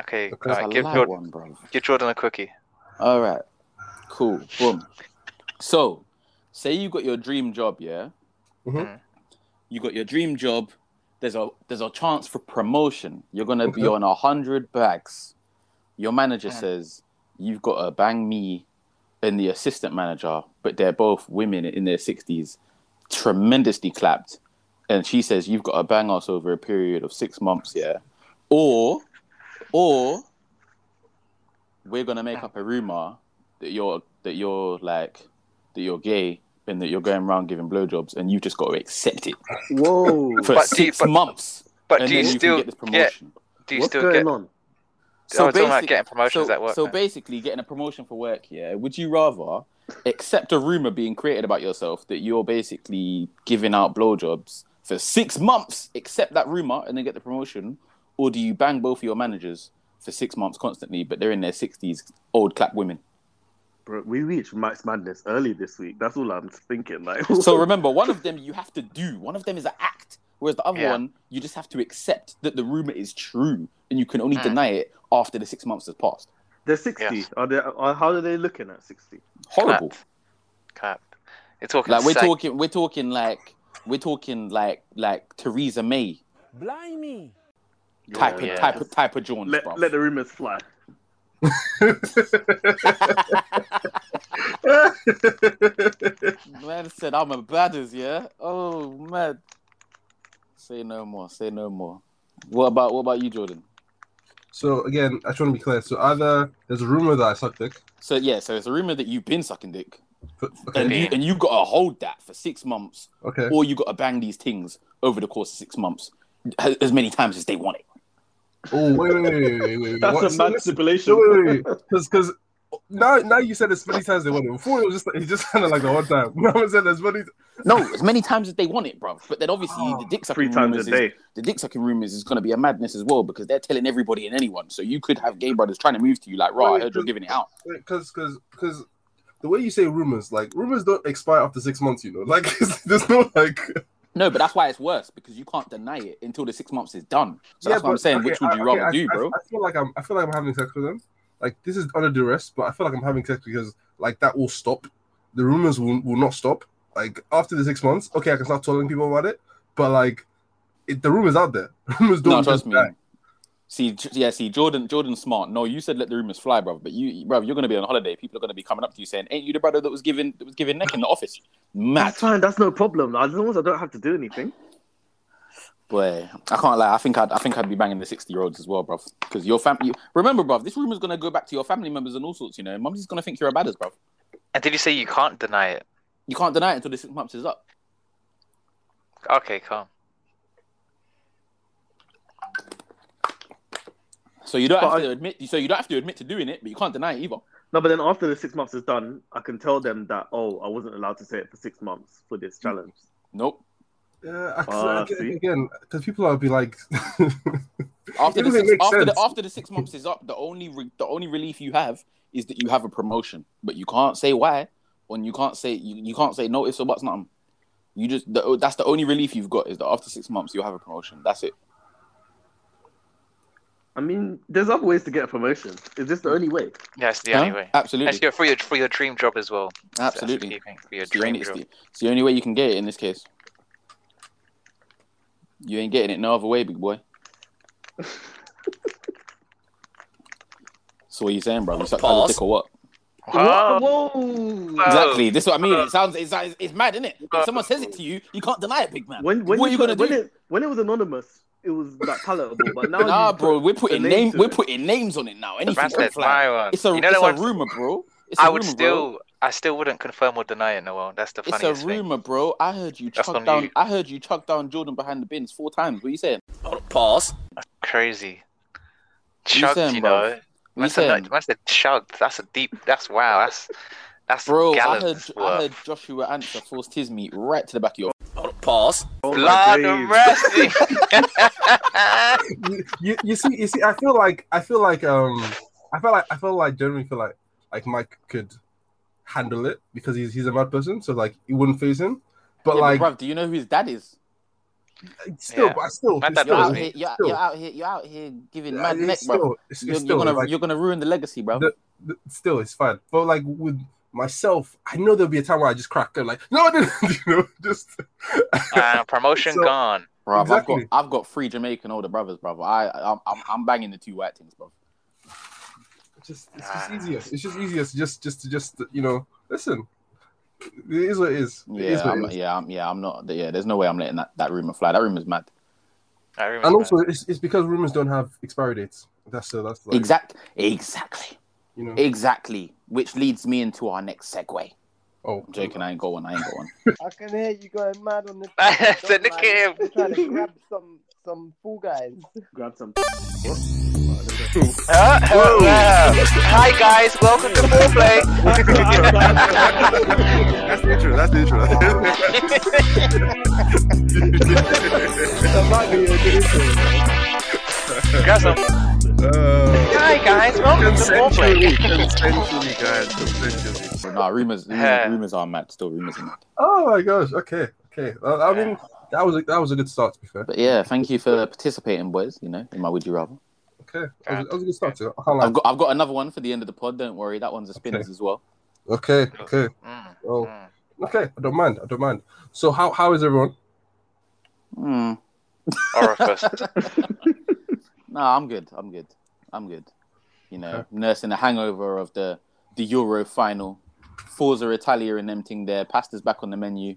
Okay, right, give Jordan a cookie. All right, cool, boom. So, say you got your dream job, yeah? Mm-hmm. You got your dream job. There's a chance for promotion. You're gonna be on 100 bags. Your manager says you've got to bang me and the assistant manager, but they're both women in their 60s, tremendously clapped. And she says you've got to bang us over a period of 6 months, yeah? Or we're gonna make up a rumor that you're gay and that you're going around giving blowjobs, and you've just got to accept it. Whoa! For but 6 months. But and do you then still you can get this promotion? Get, do you What's still going get on? So basically, talking about getting promotions at work. So man. Basically, getting a promotion for work. Yeah. Would you rather accept a rumor being created about yourself that you're basically giving out blowjobs for 6 months, accept that rumor, and then get the promotion, or do you bang both of your managers for 6 months constantly, but they're in their 60s, old clap women? Bro, we reached Max Madness early this week. That's all I'm thinking. Like, so remember, one of them you have to do. One of them is an act, whereas the other one you just have to accept that the rumor is true, and you can only deny it after the 6 months has passed. They're 60. Yes. How are they looking at 60? Horrible. Clapped. We're talking like Theresa May. Blimey. Type of Jones. Let the rumors fly. Man said I'm a badders, yeah? Oh man. Say no more. What about you, Jordan? So again, I just want to be clear. So either there's a rumour that I suck dick. So it's a rumour that you've been sucking dick. Okay. And you gotta hold that for 6 months. Okay. Or you gotta bang these things over the course of 6 months as many times as they want it. Oh, wait. That's a manipulation. Because now you said as many times they want it. Before, it just sounded like a hard time. As many times as they want it, bro. But then obviously the dick sucking rumors is going to be a madness as well, because they're telling everybody and anyone. So you could have gay brothers trying to move to you like, right, I heard you're giving it out. Because the way you say rumors, like, rumors don't expire after 6 months, you know. Like, there's no, like... No, but that's why it's worse, because you can't deny it until the 6 months is done. So that's what I'm saying. Okay, which would you rather do, bro? I feel like I'm having sex with them. Like, this is under duress, but I feel like I'm having sex because, like, that will stop. The rumors will not stop. Like, after the 6 months, okay, I can start telling people about it. But like, the rumors out there. Rumors don't just die. See, Jordan's smart. No, you said let the rumors fly, bro. But you're gonna be on holiday. People are gonna be coming up to you saying, "Ain't you the brother that was giving neck in the office?" Mad. That's fine. That's no problem. As long as I don't have to do anything. Boy, I can't lie. I think I'd be banging the 60-year-olds as well, bro. Because your family. Remember, bro, this rumor's gonna go back to your family members and all sorts. You know, mum's gonna think you're a badass, bro. And did you say you can't deny it? You can't deny it until the 6 months is up. Okay, calm. So you don't have to admit. So you don't have to admit to doing it, but you can't deny it either. No, but then after the 6 months is done, I can tell them that I wasn't allowed to say it for 6 months for this challenge. Nope. Yeah, again, because people will be like, after the 6 months is up, the only relief you have is that you have a promotion, but you can't say why, and you can't say no ifs or buts, nothing. You just that's the only relief you've got, is that after 6 months you'll have a promotion. That's it. I mean, there's other ways to get a promotion. Is this the only way? Yeah, it's the only way. Absolutely. It's for your dream job as well. Absolutely. It's the only way you can get it in this case. You ain't getting it no other way, big boy. So what are you saying, bro? You suck kind of dick or what? Whoa. Exactly. This is what I mean. It's mad, isn't it? If someone says it to you, you can't deny it, big man. What are you gonna do? When it was anonymous, it was like palatable, but now bro, we're putting names on it now. Anything says, like, it's a rumor, bro. I still wouldn't confirm or deny it, Noel. That's the funniest thing. It's a rumor, bro. I heard you chuck down Jordan behind the bins 4 times. What are you saying? Pause. That's crazy. Chugged, you know. That's a chugged. That's a deep. That's wow. That's bro. I heard Joshua Anser forced his meat right to the back of your. Pause. Oh, blood of mercy. you see, I generally feel like Mike could handle it because he's a mad person, so like you wouldn't face him. But bruv, do you know who his dad is? Still, yeah. But I still. You're out here giving mad neck, bro. You're gonna ruin the legacy, bro. Still, it's fine. But like with myself, I know there'll be a time where I just crack and like, no, I didn't. You know, just promotion so, gone. Bro, exactly. I've got three Jamaican older brothers, brother. I'm banging the two white things, bro. It's just easiest to you know, listen. It is what it is. I'm not. Yeah, there's no way I'm letting that rumor fly. That rumor's mad. And also, it's because rumors don't have expiry dates. That's like... exactly. You know? Exactly. Which leads me into our next segue. Oh, I'm joking. I ain't got one. I can hear you going mad on the. I said, look at him. Trying to grab some fool guys. Grab some. Hi guys, welcome to Full Play. That's the intro. That might be a good intro. Got some. Hi guys, welcome to Full Play. Consensually. Nah, rumors are mad. Still, rumors are mad. Oh my gosh. Okay. I mean, that was a good start, to be fair. But yeah, thank you for participating, boys. You know, in my Would You Rather. Okay, I was gonna start to. I've got another one for the end of the pod. Don't worry, that one's a spinners as well. Okay. Okay. I don't mind. So how is everyone? Orifice. No, I'm good. You know, okay. Nursing a hangover of the Euro final. Forza Italia and them thing there. Pasta's back on the menu,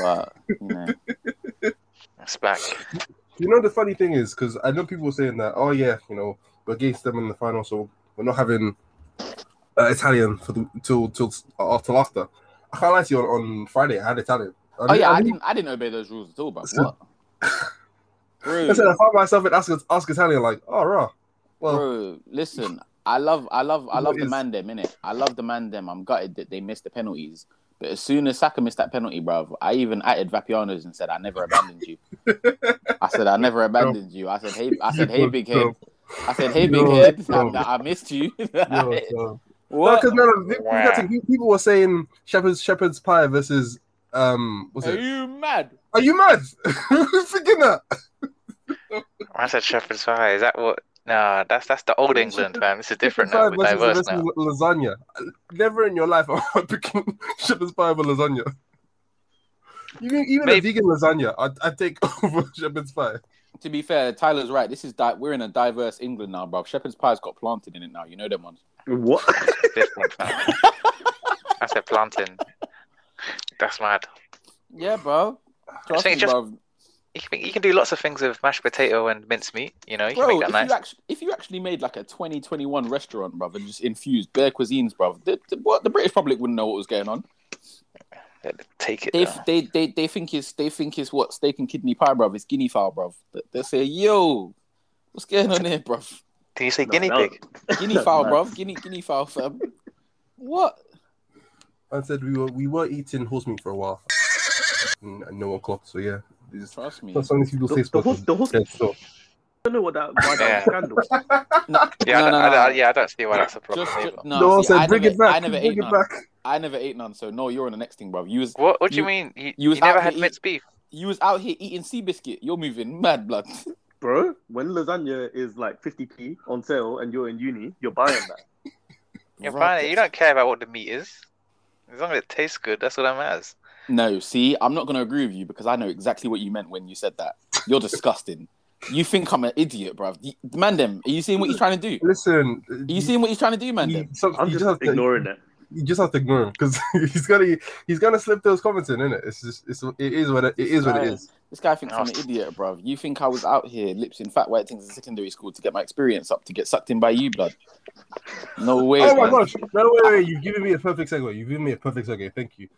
but you know, that's back. You know, the funny thing is, because I know people were saying that, oh yeah, you know, we're against them in the final, so we're not having Italian for the till after. I can't lie to you. On Friday, I had Italian. I didn't obey those rules at all. But what? I said I found myself in ask Italian, like, oh rah. Well, bro, listen, I love the man them, innit? I love the man them. I'm gutted that they missed the penalties. But as soon as Saka missed that penalty, bruv, I even added Vapiano's and said, I never abandoned you. I said, I never abandoned you. I said, hey, big head. I said, hey, big head. I missed you. What? People were saying shepherd's pie versus... you mad? Are you mad? Who's thinking that? I said shepherd's pie. Is that what... Nah, that's the old England, man. This is different now. We're diverse now. Lasagna. Never in your life am I picking shepherd's pie over lasagna. Even a vegan lasagna, I take over shepherd's pie. To be fair, Tyler's right. This is we're in a diverse England now, bro. Shepherd's pie's got plantain in it now. You know them ones. What? Different, man. I said plantain. That's mad. Yeah, bro. Trust me, bro. You can do lots of things with mashed potato and minced meat. You know, you can make that nice. If you actually made like a 2021 restaurant, brother, and just infused bare cuisines, brother, the British public wouldn't know what was going on. They'd take it. They think it's what, steak and kidney pie, brother. It's guinea fowl, brother. They say, yo, what's going on here, brother? Did you say guinea pig? Guinea fowl, brother. Guinea fowl, fam. What? I said we were eating horse meat for a while. No one clocked, so yeah. Trust me. The host. I don't know why that scandal. No, I don't see why that's a problem. Bring it back. I never ate none, so no, you're on the next thing, bro. What do you mean? You never had minced beef? You was out here eating Seabiscuit. You're moving mad, blood. Bro, when lasagna is like 50p on sale and you're in uni, you're buying that. You're buying it. You don't care about what the meat is. As long as it tastes good, that's what matters. No, see, I'm not going to agree with you because I know exactly what you meant when you said that. You're disgusting. You think I'm an idiot, bruv. Mandem, are you seeing what he's trying to do? Listen. Are you seeing what he's trying to do, Mandem? I'm just ignoring it. You just have to ignore him because he's gonna slip those comments in, isn't it? It is what it is. This guy thinks I'm an idiot, bruv. You think I was out here lips in fat white things in secondary school to get my experience up to get sucked in by you, blood? No way. Oh my gosh! No way! You've given me a perfect segue. Thank you.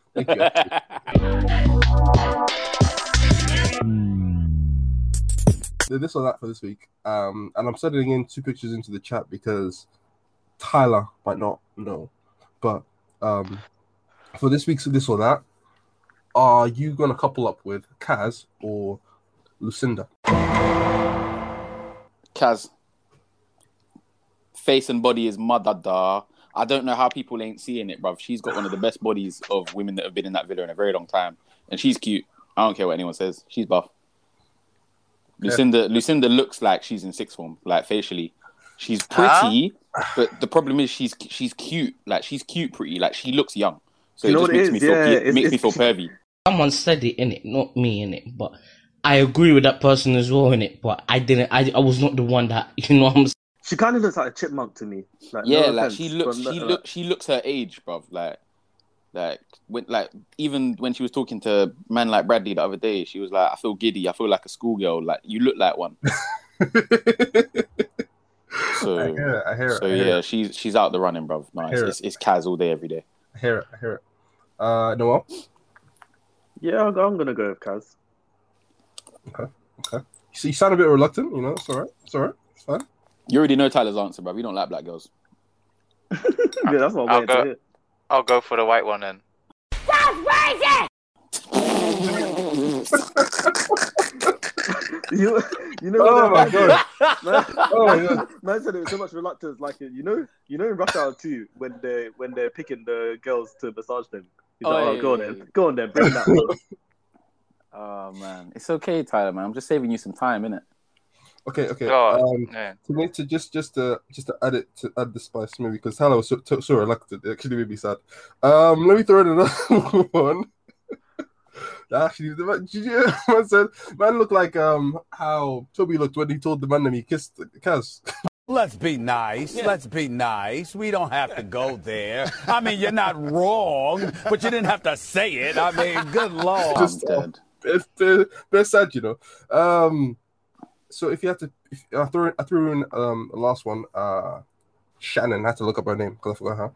So this was that for this week. And I'm sending in two pictures into the chat because Tyler might not know. But for this week's This or That, are you going to couple up with Kaz or Lucinda? Kaz. Face and body is madada. I don't know how people ain't seeing it, bruv. She's got one of the best bodies of women that have been in that video in a very long time. And she's cute. I don't care what anyone says. She's buff. Lucinda looks like she's in sixth form, like facially. She's pretty, but the problem is she's cute. Like she's cute, pretty. Like she looks young. So you it just makes me feel pervy. Someone said it in it, not me in it, but I agree with that person as well in it. But I didn't. I was not the one that, you know what I'm saying. She kind of looks like a chipmunk to me. Like, yeah, no like offense, she looks her age, bruv. Like even when she was talking to a man like Bradley the other day, she was like, "I feel giddy. I feel like a schoolgirl. Like you look like one." So I hear it. She's out the running, bruv. No, it's Kaz all day, every day. I hear it. Noel. Yeah, I'm gonna go with Kaz. Okay. So you sound a bit reluctant, you know. It's alright. It's fine. You already know Tyler's answer, bro. We don't like black girls. Yeah, that's what I'm going to do. I'll go for the white one then. That's crazy! you know. Oh my god! Man said it with so much reluctance. Like you know, in Rush Hour 2, when they're picking the girls to massage them. He's go on then, bring that one. Oh man, it's okay, Tyler. Man, I'm just saving you some time, innit? Okay. To add the spice maybe because Tyler was so reluctant, it actually made me sad. Let me throw in another one. Actually, the man said, "Man looked like how Toby looked when he told the man that he kissed Kaz." Let's be nice. Yeah. Let's be nice. We don't have to go there. I mean, you're not wrong, but you didn't have to say it. I mean, good lord. They're sad, you know. So I threw in the last one, Shannon. I had to look up her name because I forgot her.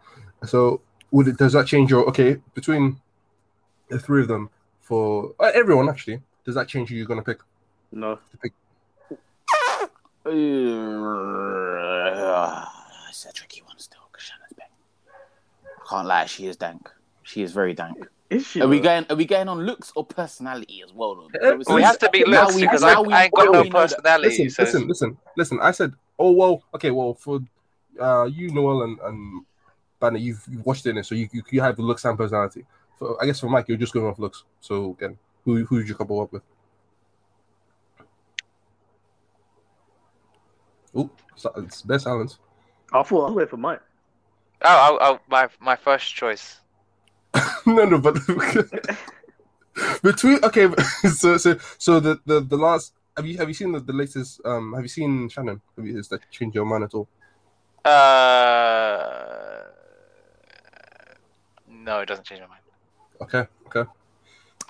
So does that change your between the three of them for everyone actually? Does that change who you're gonna pick? No. It's a tricky one still because Shannon's back. I can't lie, she is dank. She is very dank. Is she? Are we going on looks or personality as well? We have to be looks because I ain't got no personality. Listen. I said, for you, Noel and Banner, you've watched it, so you have the looks and personality. So I guess for Mike, you're just going off looks. So again, who did you couple up with? Oh, it's best silence. I thought I'll wait for Mike. Oh, my first choice. No, but between so the last have you seen the latest have you seen Shannon? Has that changed your mind at all? No, it doesn't change my mind. Okay.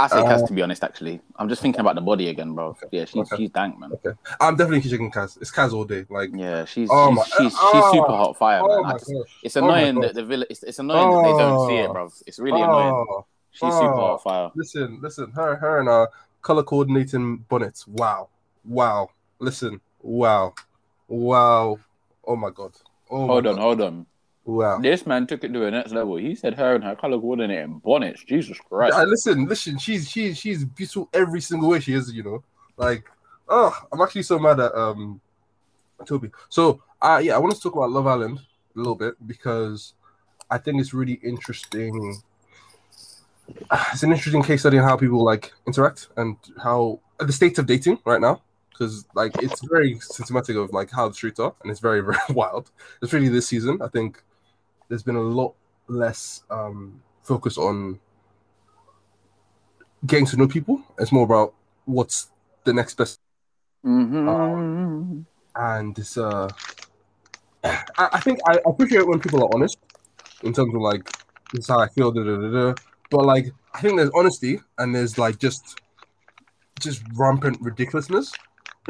I say Kaz to be honest. Actually, I'm just thinking about the body again, bro. Okay. Yeah, she's dank, man. Okay, I'm definitely kicking Kaz. It's Kaz all day. Like, yeah, she's super hot fire, man. It's annoying that the villa. It's annoying that they don't see it, bro. It's really annoying. She's super hot fire. Listen, her and our color coordinating bonnets. Wow. Listen, wow. Oh my god. Hold on. Wow. This man took it to the next level. He said her and her colour coordinating bonnets. Jesus Christ. Yeah, listen, she's beautiful every single way she is, you know. Like, I'm actually so mad at Toby. So I want to talk about Love Island a little bit because I think it's really interesting. It's an interesting case study on how people like interact and how the state of dating right now. Because like it's very symptomatic of like how the streets are and it's very, very wild. It's really this season, I think. There's been a lot less focus on getting to know people. It's more about what's the next best. Mm-hmm. And it's I think I appreciate when people are honest in terms of like this is how I feel. But like I think there's honesty and there's like just rampant ridiculousness.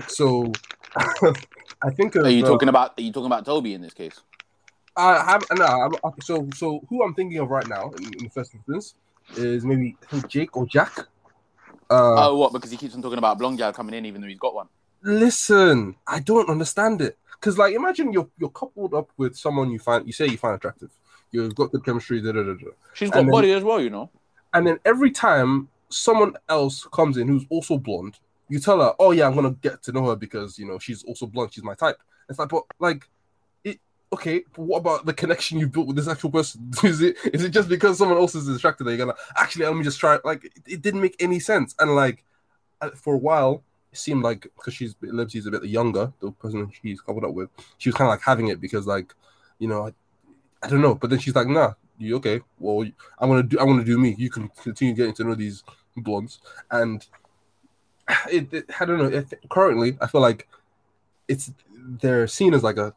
So I think. Are you talking about Toby in this case? So who I'm thinking of right now in the first instance is maybe Jake or Jack. What? Because he keeps on talking about blonde girl coming in, even though he's got one. Listen, I don't understand it. Because like, imagine you're coupled up with someone you say you find attractive. You've got good chemistry. She's got body as well, you know. And then every time someone else comes in who's also blonde, you tell her, "Oh yeah, I'm gonna get to know her because you know she's also blonde. She's my type." It's like, but like. Okay, but what about the connection you built with this actual person? Is it just because someone else is distracted that you're gonna actually let me just try? Like, it didn't make any sense. And like, for a while, it seemed like, because she's Liberty's a bit younger, the person she's coupled up with, she was kind of like having it because, like, you know, I don't know. But then she's like, nah, you okay? Well, I want to do me. You can continue getting to know these blondes, and it I don't know. Currently, I feel like they're seen as like a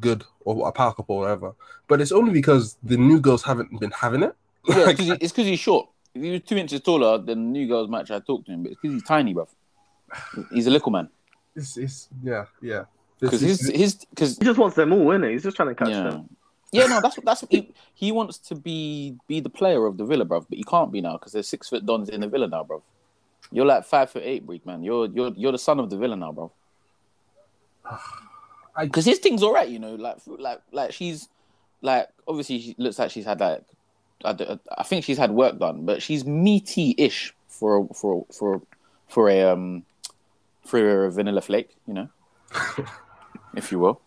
good or a power couple or whatever, but it's only because the new girls haven't been having it. Yeah, like, it's because he's short. If he was 2 inches taller, then new girls might try to talk to him, but it's because he's tiny, bruv. He's a little man. It's because he just wants them all, innit? He's just trying to catch them. Yeah, no, that's he wants to be the player of the Villa, bruv, but he can't be now because there's 6 foot dons in the Villa now, bruv. You're like 5'8", Breek, man. You're the son of the Villa now, bruv. Because his thing's all right, you know. Like she's like, obviously she looks like she's had like, I think she's had work done, but she's meaty-ish for a vanilla flake, you know, if you will.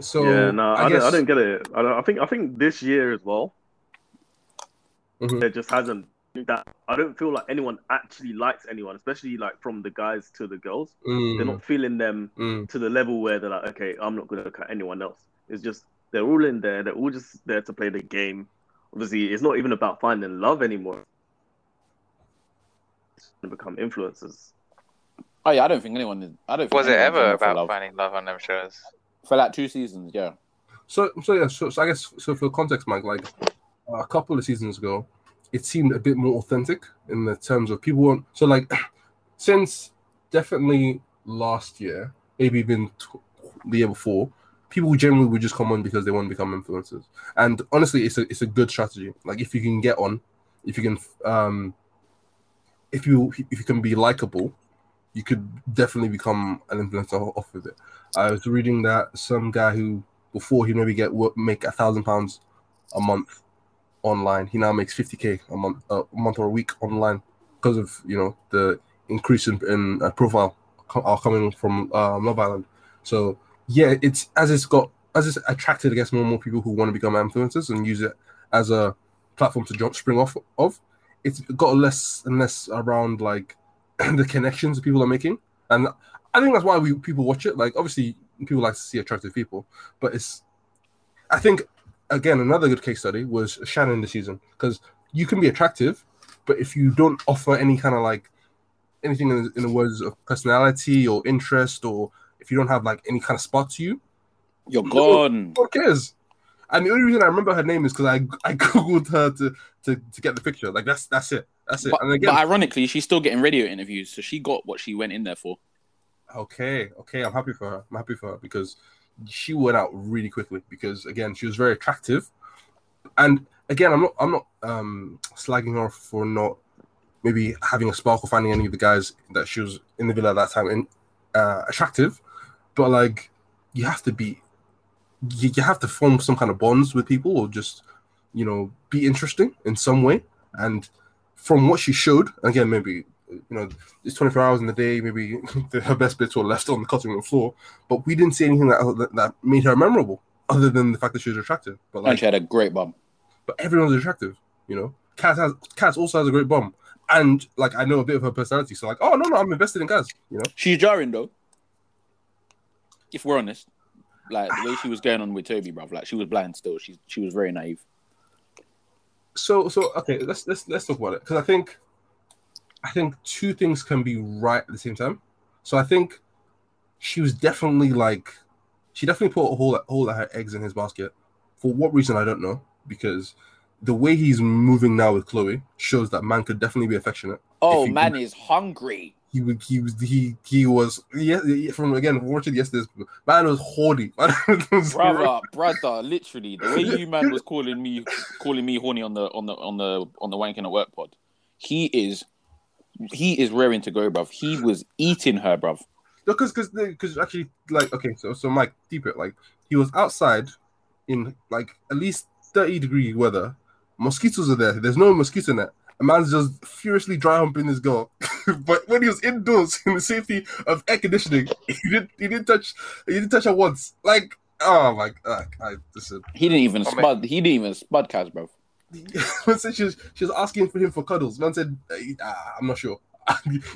So yeah, no, I didn't get it. I think this year as well, it just hasn't. That I don't feel like anyone actually likes anyone, especially like from the guys to the girls. They're not feeling them to the level where they're like, okay, I'm not going to cut anyone else. It's just they're all in there. They're all just there to play the game. Obviously, it's not even about finding love anymore. It's to become influencers. Oh yeah, I don't think anyone. Was it ever about finding love on them shows? For like 2 seasons, yeah. So I guess so. For context, Mike, like a couple of seasons ago, it seemed a bit more authentic in the terms of people weren't... So, like, since definitely last year, maybe even the year before, people generally would just come on because they want to become influencers. And honestly, it's a good strategy. Like, if you can get on, if you can... if you can be likable, you could definitely become an influencer off of it. I was reading that some guy who, before he maybe make £1,000 a month, online, he now makes 50k a month or a week online because of, you know, the increase in profile coming from Love Island. So yeah, it's attracted, I guess, more and more people who want to become influencers and use it as a platform to spring off of. It's got less and less around like the connections people are making, and I think that's why people watch it. Like obviously people like to see attractive people, but I think. Again, another good case study was Shannon this season, because you can be attractive, but if you don't offer any kind of like anything in the words of personality or interest, or if you don't have like any kind of spark to you, you're gone. Who cares? And the only reason I remember her name is because I googled her to get the picture. Like that's it. But, and again, but ironically, she's still getting radio interviews, so she got what she went in there for. Okay, I'm happy for her. I'm happy for her because she went out really quickly because, again, she was very attractive. And, again, I'm not slagging her for not maybe having a spark or finding any of the guys that she was in the Villa at that time attractive. But, like, you have to form some kind of bonds with people or just, you know, be interesting in some way. And from what she showed, again, maybe... You know, it's 24 hours in the day. Maybe her best bits were left on the cutting room floor, but we didn't see anything that made her memorable, other than the fact that she was attractive. But like, and she had a great bum. But everyone's attractive, you know. Kaz also has a great bum, and like I know a bit of her personality, so like, oh no, I'm invested in Kaz. You know, she's jarring though. If we're honest, like the way she was going on with Toby, bruv, like she was blind still. She was very naive. So okay, let's talk about it because I think two things can be right at the same time. So I think she was definitely like... She definitely put all her eggs in his basket. For what reason, I don't know. Because the way he's moving now with Chloe shows that man could definitely be affectionate. Oh, man is hungry. He was... Yeah, watching yesterday, man was horny. brother, literally. The way you man was calling me horny on the wanking at work pod. He is raring to go, bruv. He was eating her, bruv. No, because actually, like, okay, so Mike, deep it, like, he was outside in, like, at least 30-degree weather. Mosquitoes are there. There's no mosquito net. A man's just furiously dry humping this girl. But when he was indoors in the safety of air conditioning, he didn't touch her once. Like, oh my God, listen. He didn't even spud Kaz, bruv. She was asking for him for cuddles. Man said, I'm not sure.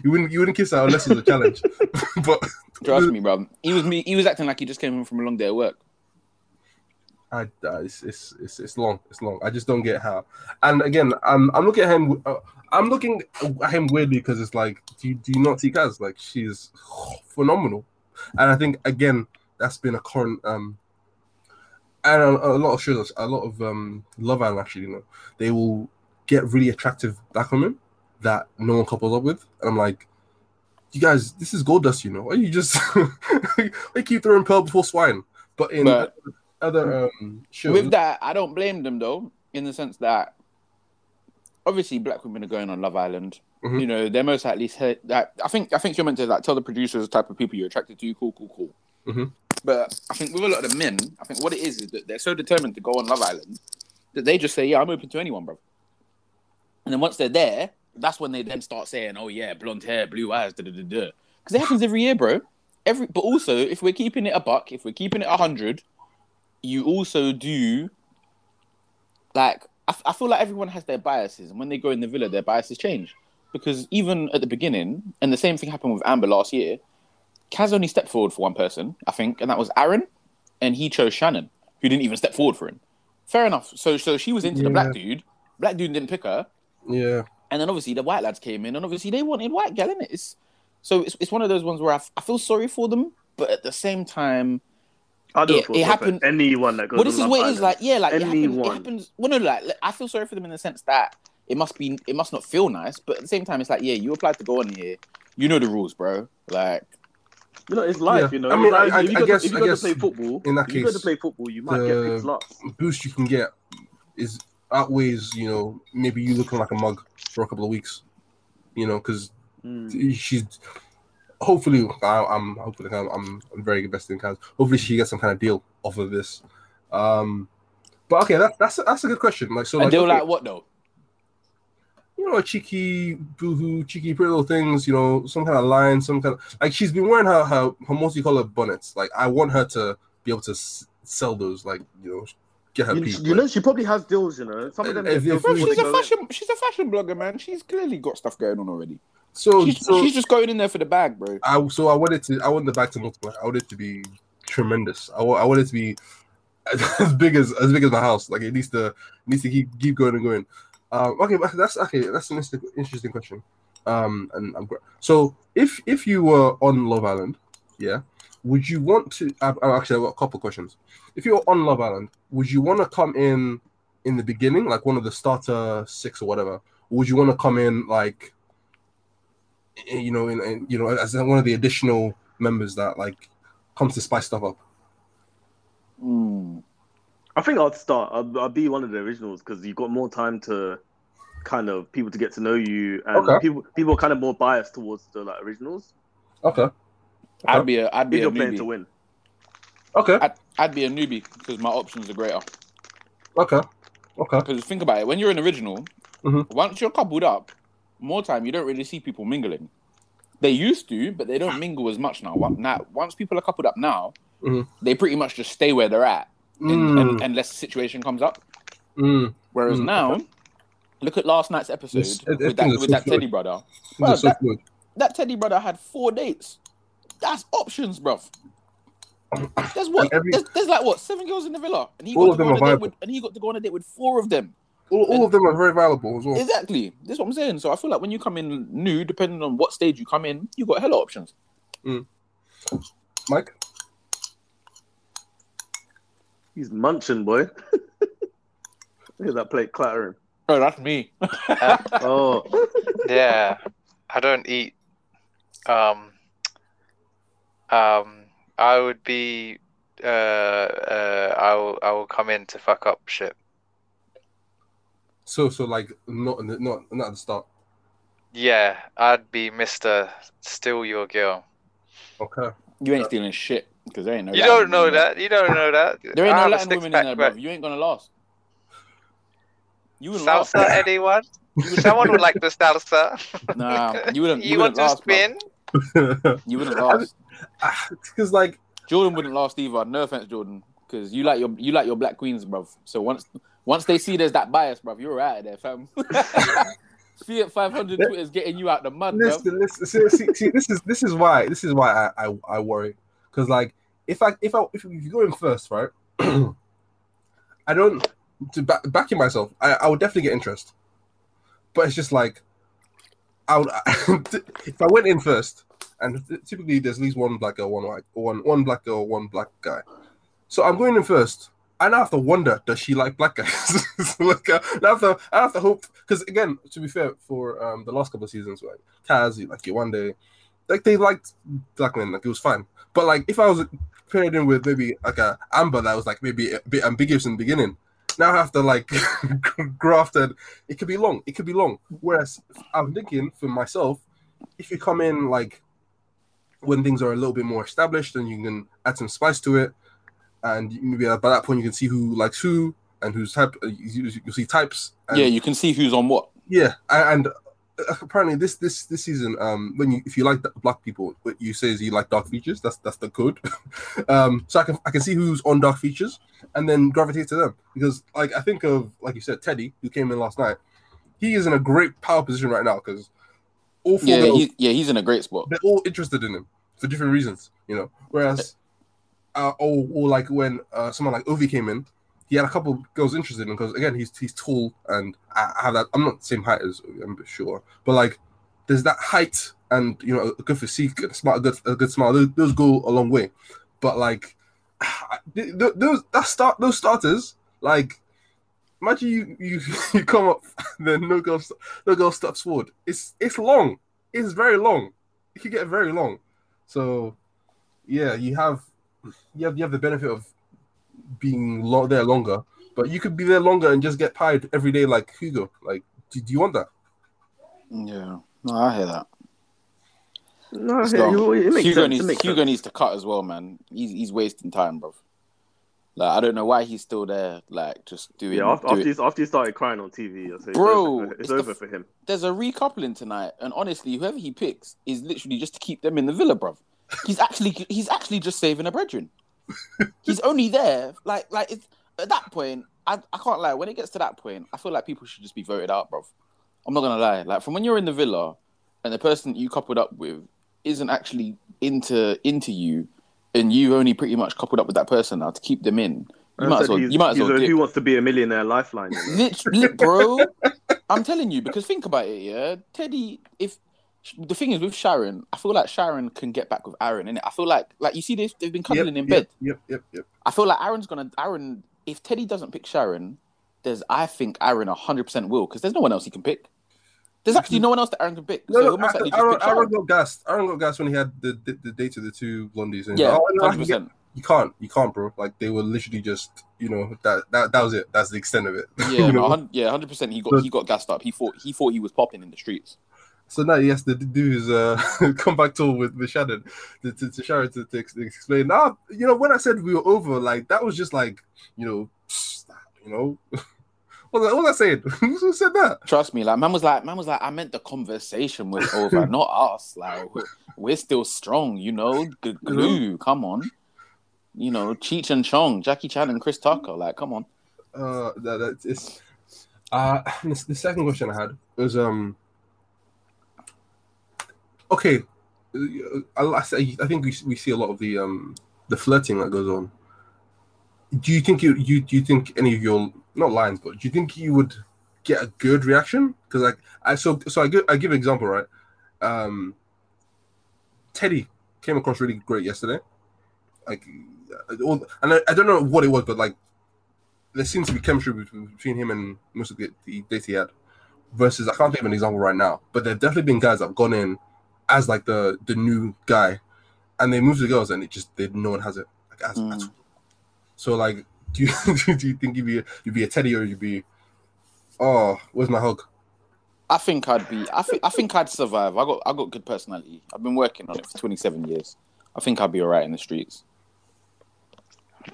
You wouldn't kiss her unless it was a challenge. But trust me, bro. He was acting like he just came home from a long day at work. It's long. I just don't get how. And again, I'm looking at him. I'm looking at him weirdly because it's like, do you not see Kaz? Like, she's phenomenal. And I think again that's been a current and a lot of shows, a lot of Love Island actually. You know, they will get really attractive black women that no one couples up with, and I'm like, you guys, this is gold dust. You know, why you just they keep throwing pearl before swine? But in other shows. With that, I don't blame them though, in the sense that obviously black women are going on Love Island. Mm-hmm. You know, they're most likely hurt that I think you're meant to like tell the producers the type of people you're attracted to. Cool. Mm-hmm. But I think with a lot of the men, I think what it is that they're so determined to go on Love Island that they just say, yeah, I'm open to anyone, bro. And then once they're there, that's when they then start saying, oh yeah, blonde hair, blue eyes, da da da da. Because it happens every year, bro. But also, if we're keeping it a buck, if we're keeping it 100. You also do, like, I feel like everyone has their biases. And when they go in the villa, their biases change. Because even at the beginning, and the same thing happened with Amber last year, Kaz only stepped forward for one person, I think, and that was Aaron. And he chose Shannon, who didn't even step forward for him. Fair enough. So she was into the black dude. Black dude didn't pick her. Yeah. And then obviously the white lads came in, and obviously they wanted white girl, innit? It's one of those ones where I feel sorry for them, but at the same time, I don't feel sorry for anyone that goes on Love Island. Well, this is what it is, like, yeah, like, it happens. Well, no, like, I feel sorry for them in the sense that it must not feel nice, but at the same time, it's like, yeah, you applied to go on here. You know the rules, bro. Like, you know, it's life, yeah. You know. I mean, like, if you go to play football, you might get picked last. The boost you can get outweighs, you know, maybe you looking like a mug for a couple of weeks, you know, because she's... Hopefully, I'm very invested in Kaz. Hopefully, she gets some kind of deal off of this. But okay, that's a good question. Like, so a deal like what though? You know, a cheeky boohoo, cheeky pretty little things. You know, some kind of line, some kind of like she's been wearing her multicolored bonnets. Like, I want her to be able to sell those. Like, you know, get her. You know, she probably has deals. You know, some of them. She's a fashion blogger, man. She's clearly got stuff going on already. So she's just going in there for the bag, bro. I want the bag to multiply. I want it to be tremendous. I want it to be as big as my house. Like, it needs to keep going and going. Okay, but that's an interesting question. And I'm great. So if you were on Love Island, yeah, would you want to? I've got a couple questions. If you were on Love Island, would you want to come in the beginning, like one of the starter six or whatever? Or would you want to come in like? You know, and you know, as one of the additional members that like comes to spice stuff up. I think I'd start. I'll be one of the originals because you've got more time to kind of people to get to know you, and people are kind of more biased towards the like originals. Okay. I'd be a newbie to win. Okay. I'd be a newbie because my options are greater. Okay. Because think about it, when you're an original, once you're coupled up. More time, you don't really see people mingling. They used to, but they don't mingle as much now. Now, once people are coupled up now, they pretty much just stay where they're at unless the situation comes up. Whereas now, look at last night's episode with that Teddy brother. Well, that Teddy brother had 4 dates. That's options, bruv. There's like what 7 girls in the villa, and he got to go on a date with 4 of them. All of them are very valuable as well. Exactly. That's what I'm saying. So I feel like when you come in new, depending on what stage you come in, you got hella options. Mike? He's munching, boy. Look at that plate clattering. Oh, that's me. Yeah. I don't eat. I would be... I will come in to fuck up shit. So like not at the start. Yeah, I'd be Mr. Steal Your Girl. Okay. You ain't stealing shit because there ain't no. You don't know that. There ain't no Latin women in there, bro. You ain't gonna last. You would salsa, last, anyone? Someone would like the salsa. Nah, you wouldn't. You wouldn't want last, to spin? You wouldn't last. Because like Jordan wouldn't last either. No offense, Jordan, because you like your black queens, bro. So once they see there's that bias, bruv, you're out of there, fam. Fiat 500 Twitter is getting you out the mud. Listen, this is why I worry, because like if you go in first, right? I don't to backing myself. I would definitely get interest, but it's just like if I went in first, and typically there's at least one black girl, one white, one black girl, one black guy. So I'm going in first. I now have to wonder, does she like black guys? Like, I have to hope, because again, to be fair, for the last couple of seasons, like Kaz, like Yewande, like they liked black men, like it was fine. But like if I was paired in with maybe like a Amber that was like maybe a bit ambiguous in the beginning, now I have to like graft, and it could be long. Whereas I'm thinking for myself, if you come in like when things are a little bit more established, and you can add some spice to it. And maybe by that point, you can see who likes who and who's type. You see types. And yeah, you can see who's on what. Yeah, and apparently this season, when you if you like black people, what you say is you like dark features. That's the code. So I can see who's on dark features and then gravitate to them, because like I think of, like you said, Teddy, who came in last night. He is in a great power position right now, because all four girls, he's in a great spot. They're all interested in him for different reasons, you know. Whereas. Or like when someone like Ovi came in, he had a couple of girls interested in him, because again he's tall, and I have that. I'm not the same height as Ovi, I'm sure, but like there's that height, and you know, a good physique, a good smile. Those go a long way. But like those starters, like imagine you come up and then no girl steps forward. It's long. It's very long. It could get very long. So yeah, you have the benefit of being there longer, but you could be there longer and just get pied every day like Hugo. Like, do you want that? Yeah. No, I hear that. No, I hear you. Hugo needs to cut as well, man. He's wasting time, bro. Like, I don't know why he's still there, like, just doing... Yeah, after he started crying on TV, I say, bro, it's over for him. There's a recoupling tonight, and honestly, whoever he picks is literally just to keep them in the villa, bro. He's actually just saving a brethren. He's only there, like it's, at that point. I can't lie. When it gets to that point, I feel like people should just be voted out, bruv. I'm not gonna lie. Like, from when you're in the villa, and the person you coupled up with isn't actually into you, and you only pretty much coupled up with that person now to keep them in. You might as well. Who wants to be a millionaire? Lifeline, literally, bro. I'm telling you, because think about it, yeah, Teddy. If the thing is with Sharon, I feel like Sharon can get back with Aaron, innit? I feel like you see this, they've been cuddling in bed. Yep. I feel like Aaron, if Teddy doesn't pick Sharon, I think Aaron 100% will, because there's no one else he can pick. There's actually no one else that Aaron can pick. No, Aaron got gassed. Aaron got gassed when he had the date of the two blondies. And yeah, 100%. You can't, bro. Like, they were literally just, you know, that was it. That's the extent of it. Yeah, you know? 100%. He got gassed up. He thought he was popping in the streets. So now he has to do his comeback tour with Shannon to Sharon to explain. You know, when I said we were over, like, that was just like, you know, what was I saying? Who said that? Trust me, like, man was like, I meant the conversation was over, not us. Like, we're still strong, you know. Glue, come on. You know, Cheech and Chong, Jackie Chan and Chris Tucker. Like, come on. The second question I had was Okay, I think we see a lot of the flirting that goes on. Do you think any of your not lines, but do you think you would get a good reaction? Because like I give an example, right? Teddy came across really great yesterday. Like, and I don't know what it was, but like there seems to be chemistry between him and most of the dates he had. Versus, I can't think of an example right now, but there've definitely been guys that have gone in as like the new guy, and they move to the girls, and it just no one has it. Like, at all. So like, do you think you'd be a Teddy, or you'd be, oh, where's my hug? I think I'd survive. I got good personality. I've been working on it for 27 years. I think I'd be alright in the streets.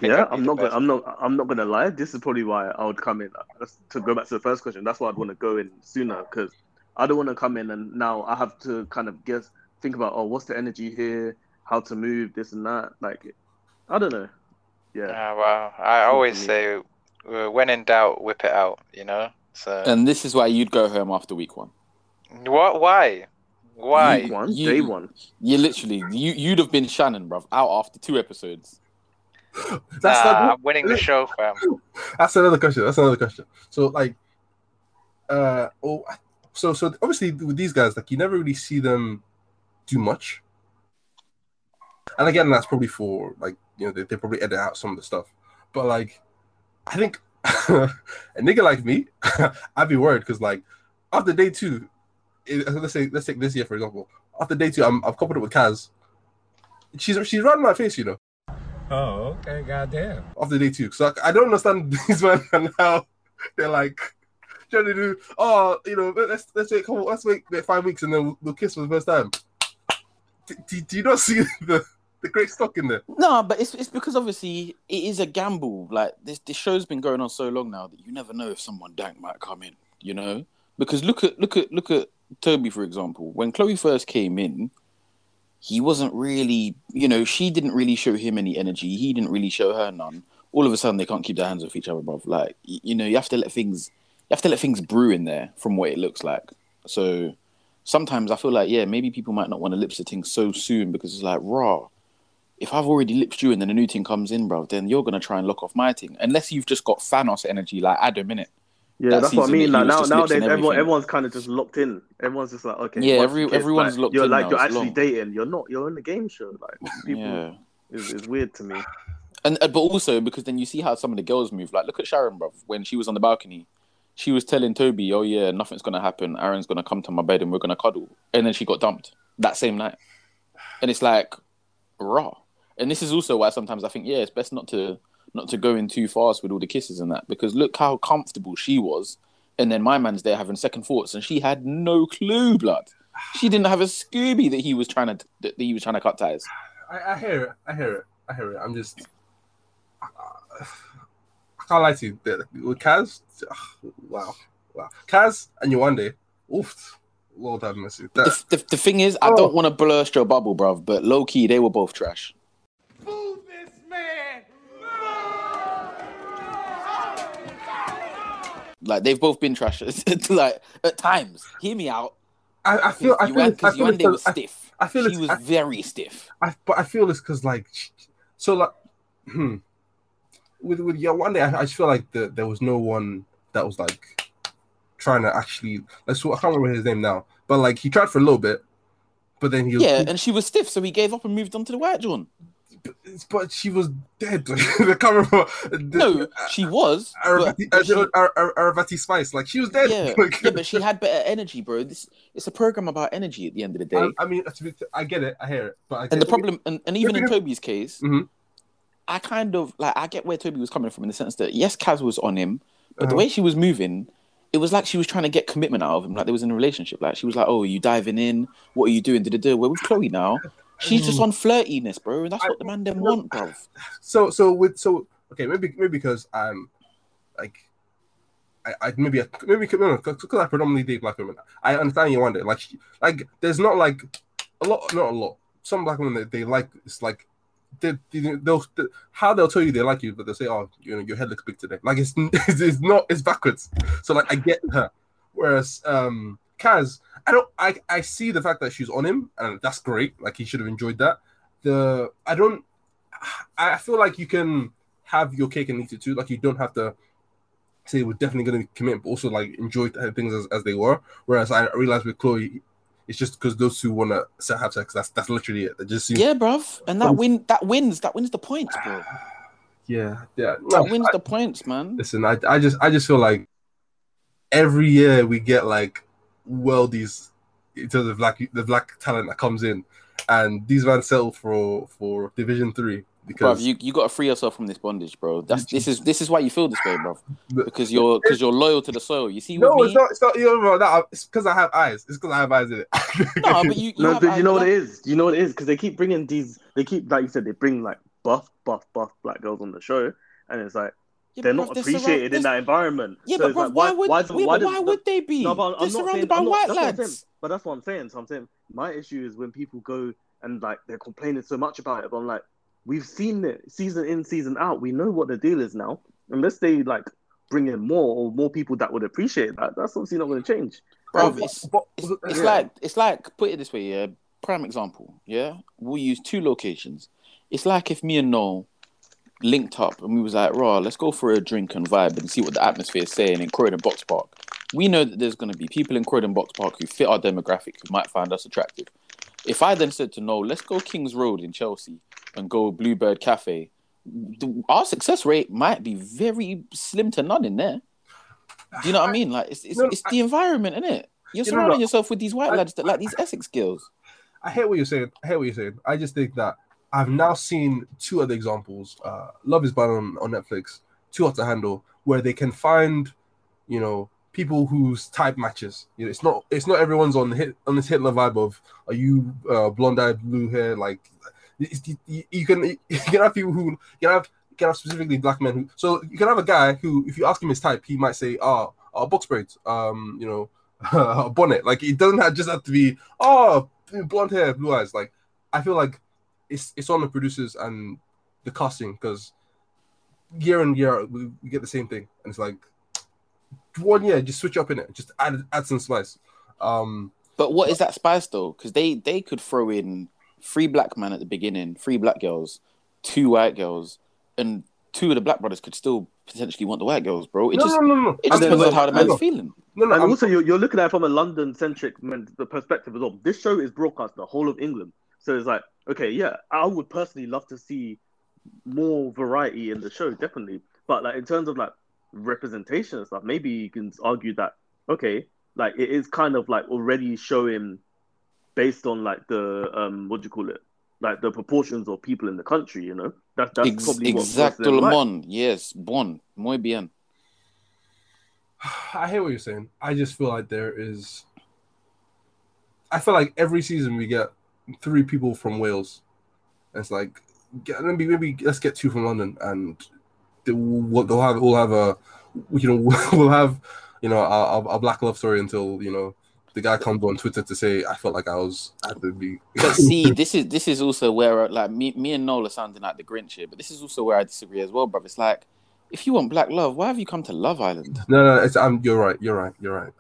Yeah, I'm not gonna lie. This is probably why I would come in. That's, to go back to the first question, that's why I'd want to go in sooner, because I don't want to come in and now I have to kind of think about, oh, what's the energy here, how to move, this and that. Like, I don't know. Yeah. Well, I always say, when in doubt, whip it out, you know? So. And this is why you'd go home after week 1. What? Why? Why? Day one. You literally, you'd have been Shannon, bruv, out after 2 episodes. That's I'm winning the show, fam. That's another question. So, like, so obviously with these guys, like, you never really see them do much. And again, that's probably for, like, you know, they probably edit out some of the stuff. But, like, I think a nigga like me, I'd be worried because, like, after day 2, let's take this year for example. After day 2, I've coupled it with Kaz. She's right in my face, you know. Oh, okay, goddamn. After day 2, so I don't understand these men and how they're like trying to do. Oh, you know, let's wait 5 weeks and then we'll kiss for the first time. Do you not see the great stock in there? No, but it's because obviously it is a gamble. Like this show's been going on so long now that you never know if someone dank might come in. You know, because look at Toby, for example. When Chloe first came in, he wasn't really, you know, she didn't really show him any energy. He didn't really show her none. All of a sudden, they can't keep their hands off each other, bruv. Like, you know, you have to let things brew in there from what it looks like. So sometimes I feel like, yeah, maybe people might not want to lip-sit thing so soon because it's like, raw, if I've already lip-sit you and then a new thing comes in, bruv, then you're going to try and lock off my thing. Unless you've just got Thanos energy like Adam, innit? Yeah, that's what I mean. Like nowadays, everyone's kind of just locked in. Everyone's just like, okay. Yeah, everyone's locked in. You're like, you're actually dating. You're not. You're in the game show. Like, people, yeah, it's weird to me. And but also because then you see how some of the girls move. Like, look at Sharon, bruv. When she was on the balcony, she was telling Toby, "Oh yeah, nothing's gonna happen. Aaron's gonna come to my bed and we're gonna cuddle." And then she got dumped that same night. And it's like, raw. And this is also why sometimes I think, yeah, it's best not to go in too fast with all the kisses and that, because look how comfortable she was, and then my man's there having second thoughts, and she had no clue, blood. She didn't have a Scooby that he was trying to cut ties. I hear it. I'm just, I can't lie to you. With Kaz, wow, Kaz and Yawande, oof, Lord have mercy. The thing is, I don't want to burst your bubble, bruv, but low key they were both trash. Like, they've both been trash like at times. Hear me out. I feel she was very stiff. But I feel this because, like, so like with Yawande, I just feel like there was no one that was like trying to actually. I can't remember his name now, but like he tried for a little bit, but then he was, and she was stiff, so he gave up and moved on to the white John. But she was dead. I can't remember. No, she was. Aravati Spice. Like, she was dead. Yeah, yeah, but she had better energy, bro. It's a program about energy at the end of the day. I mean, I get it. I hear it. But the problem, and even in Toby's case, mm-hmm. I kind of, like, I get where Toby was coming from in the sense that, yes, Kaz was on him, but the way she was moving, it was like she was trying to get commitment out of him. Like, they was in a relationship. Like, she was like, oh, are you diving in? What are you doing? We're with Chloe now. She's just on flirtiness, bro, and that's what the man them want, bro. So maybe because I'm like, because I predominantly date black women. I understand Yawande. Like there's not like not a lot. Some black women they like, it's like they'll tell you they like you, but they'll say, oh, you know, your head looks big today. Like it's backwards. So like I get her. Whereas Kaz, I see the fact that she's on him, and that's great. Like, he should have enjoyed that. I feel like you can have your cake and eat it too. Like, you don't have to say we're definitely going to commit, but also like enjoy things as they were. Whereas I realized with Chloe, it's just because those two want to have sex. That's literally it. It just seems, yeah, bruv. And that wins the points, bro. Yeah. That wins the points, man. Listen, I just feel like every year we get like worldies in terms of like the black talent that comes in, and these men settle for Division 3 because, bruv, you got to free yourself from this bondage, bro. This is why you feel this way, bro. Because you're loyal to the soil. You see? It's not even about that. It's because I have eyes. It's because I have eyes in it. No, but you know what it is. You know what it is, because they keep bringing these. They keep, like you said, they bring like buff black girls on the show, and it's like, yeah, they're not appreciated in that environment. Yeah, so but bruv, like, why would they be? No, but they're surrounded by white lads. But that's what I'm saying. So I'm saying my issue is when people go and like they're complaining so much about it. But I'm like, we've seen it season in, season out. We know what the deal is now. Unless they like bring in more people that would appreciate that, that's obviously not going to change. Bro, it's like put it this way, yeah. Prime example, yeah. We'll use two locations. It's like if me and Noel linked up and we was like, raw, let's go for a drink and vibe and see what the atmosphere is saying in Croydon Box Park. We know that there's going to be people in Croydon Box Park who fit our demographic who might find us attractive. If I then said to Noel, let's go King's Road in Chelsea and go Bluebird Cafe, our success rate might be very slim to none in there. Do you know what I mean? Like, it's the environment, isn't it? You're surrounding yourself with these white lads that like these Essex girls. I hear what you're saying. I just think that I've now seen two other examples. Love is Blind on Netflix, Too Hot to Handle, where they can find, you know, people whose type matches. You know, it's not everyone's on this Hitler vibe of are you blonde-eyed, blue hair? Like, you can have people who you can have specifically black men who. So you can have a guy who, if you ask him his type, he might say, box braids, you know, a bonnet. Like, it doesn't have to be blonde hair, blue eyes. Like, I feel like it's on the producers and the casting, because year in year out, we get the same thing, and it's like 1 year just switch up in it, just add some spice. But what is that spice though? Because they could throw in 3 black men at the beginning, 3 black girls, 2 white girls, and 2 of the black brothers could still potentially want the white girls, bro. It just depends on how the man's feeling. And also you're looking at it from a London-centric perspective as well. This show is broadcast the whole of England. So it's like, okay, yeah, I would personally love to see more variety in the show, definitely. But like in terms of like representation and stuff, maybe you can argue that, okay, like it is kind of like already showing based on like the, like the proportions of people in the country, you know? That's probably what... Exactement, yes, bon, muy bien. I hear what you're saying. I just feel like I feel like every season we get 3 people from Wales. It's like, maybe let's get 2 from London, and we'll have our black love story until, you know, the guy comes on Twitter to say, I felt like I had to be. But see, this is also where like me and Noel are sounding like the Grinch here, but this is also where I disagree as well, bruv. It's like, if you want black love, why have you come to Love Island? No, you're right.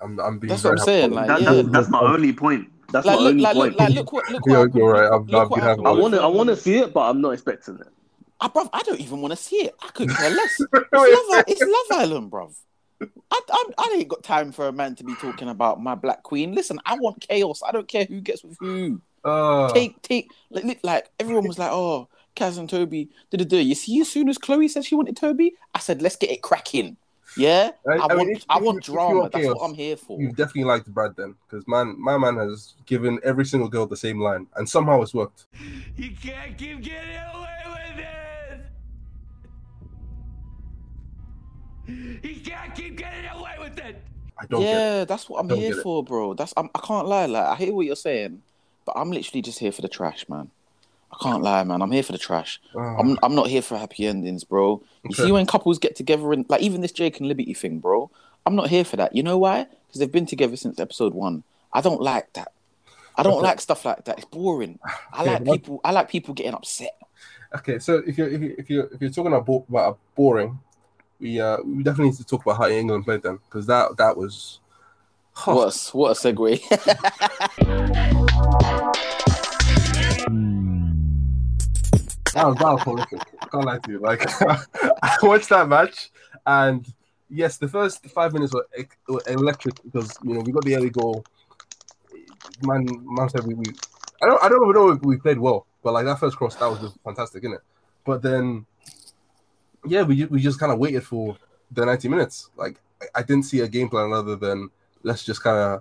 I'm being. That's what I'm saying. Like, that's my only point. That's like, my only point. Like, look what you're right. I want to see it, but I'm not expecting it. Bruv, I don't even want to see it. I could care less. It's Love Island, bruv. I ain't got time for a man to be talking about my black queen. Listen, I want chaos. I don't care who gets with who. Like everyone was like, oh, Kaz and Toby. You see, as soon as Chloe said she wanted Toby, I said, let's get it cracking. Yeah, I want drama. That's chaos, what I'm here for. You definitely liked Brad then, because my man has given every single girl the same line, and somehow it's worked. You can't keep getting away with it. He can't keep getting away with it. I don't get it. Yeah, that's what I'm here for, bro. I can't lie. Like, I hear what you're saying, but I'm literally just here for the trash, man. I can't lie, man. I'm here for the trash. I'm not here for happy endings, bro. You see when couples get together and like even this Jake and Liberty thing, bro. I'm not here for that. You know why? Because they've been together since episode 1. I don't like that. I don't like stuff like that. It's boring. I like people getting upset. Okay, so if you're talking about boring. We definitely need to talk about how England played them, because that was... Oh. What a segue. That was horrific. I can't lie to you. Like, I watched that match, and yes, the first 5 minutes were electric, because, you know, we got the early goal. Man said I don't even know if we played well, but like that first cross, that was just fantastic, innit? But then... yeah, we just kind of waited for the 90 minutes. Like, I didn't see a game plan other than let's just kind of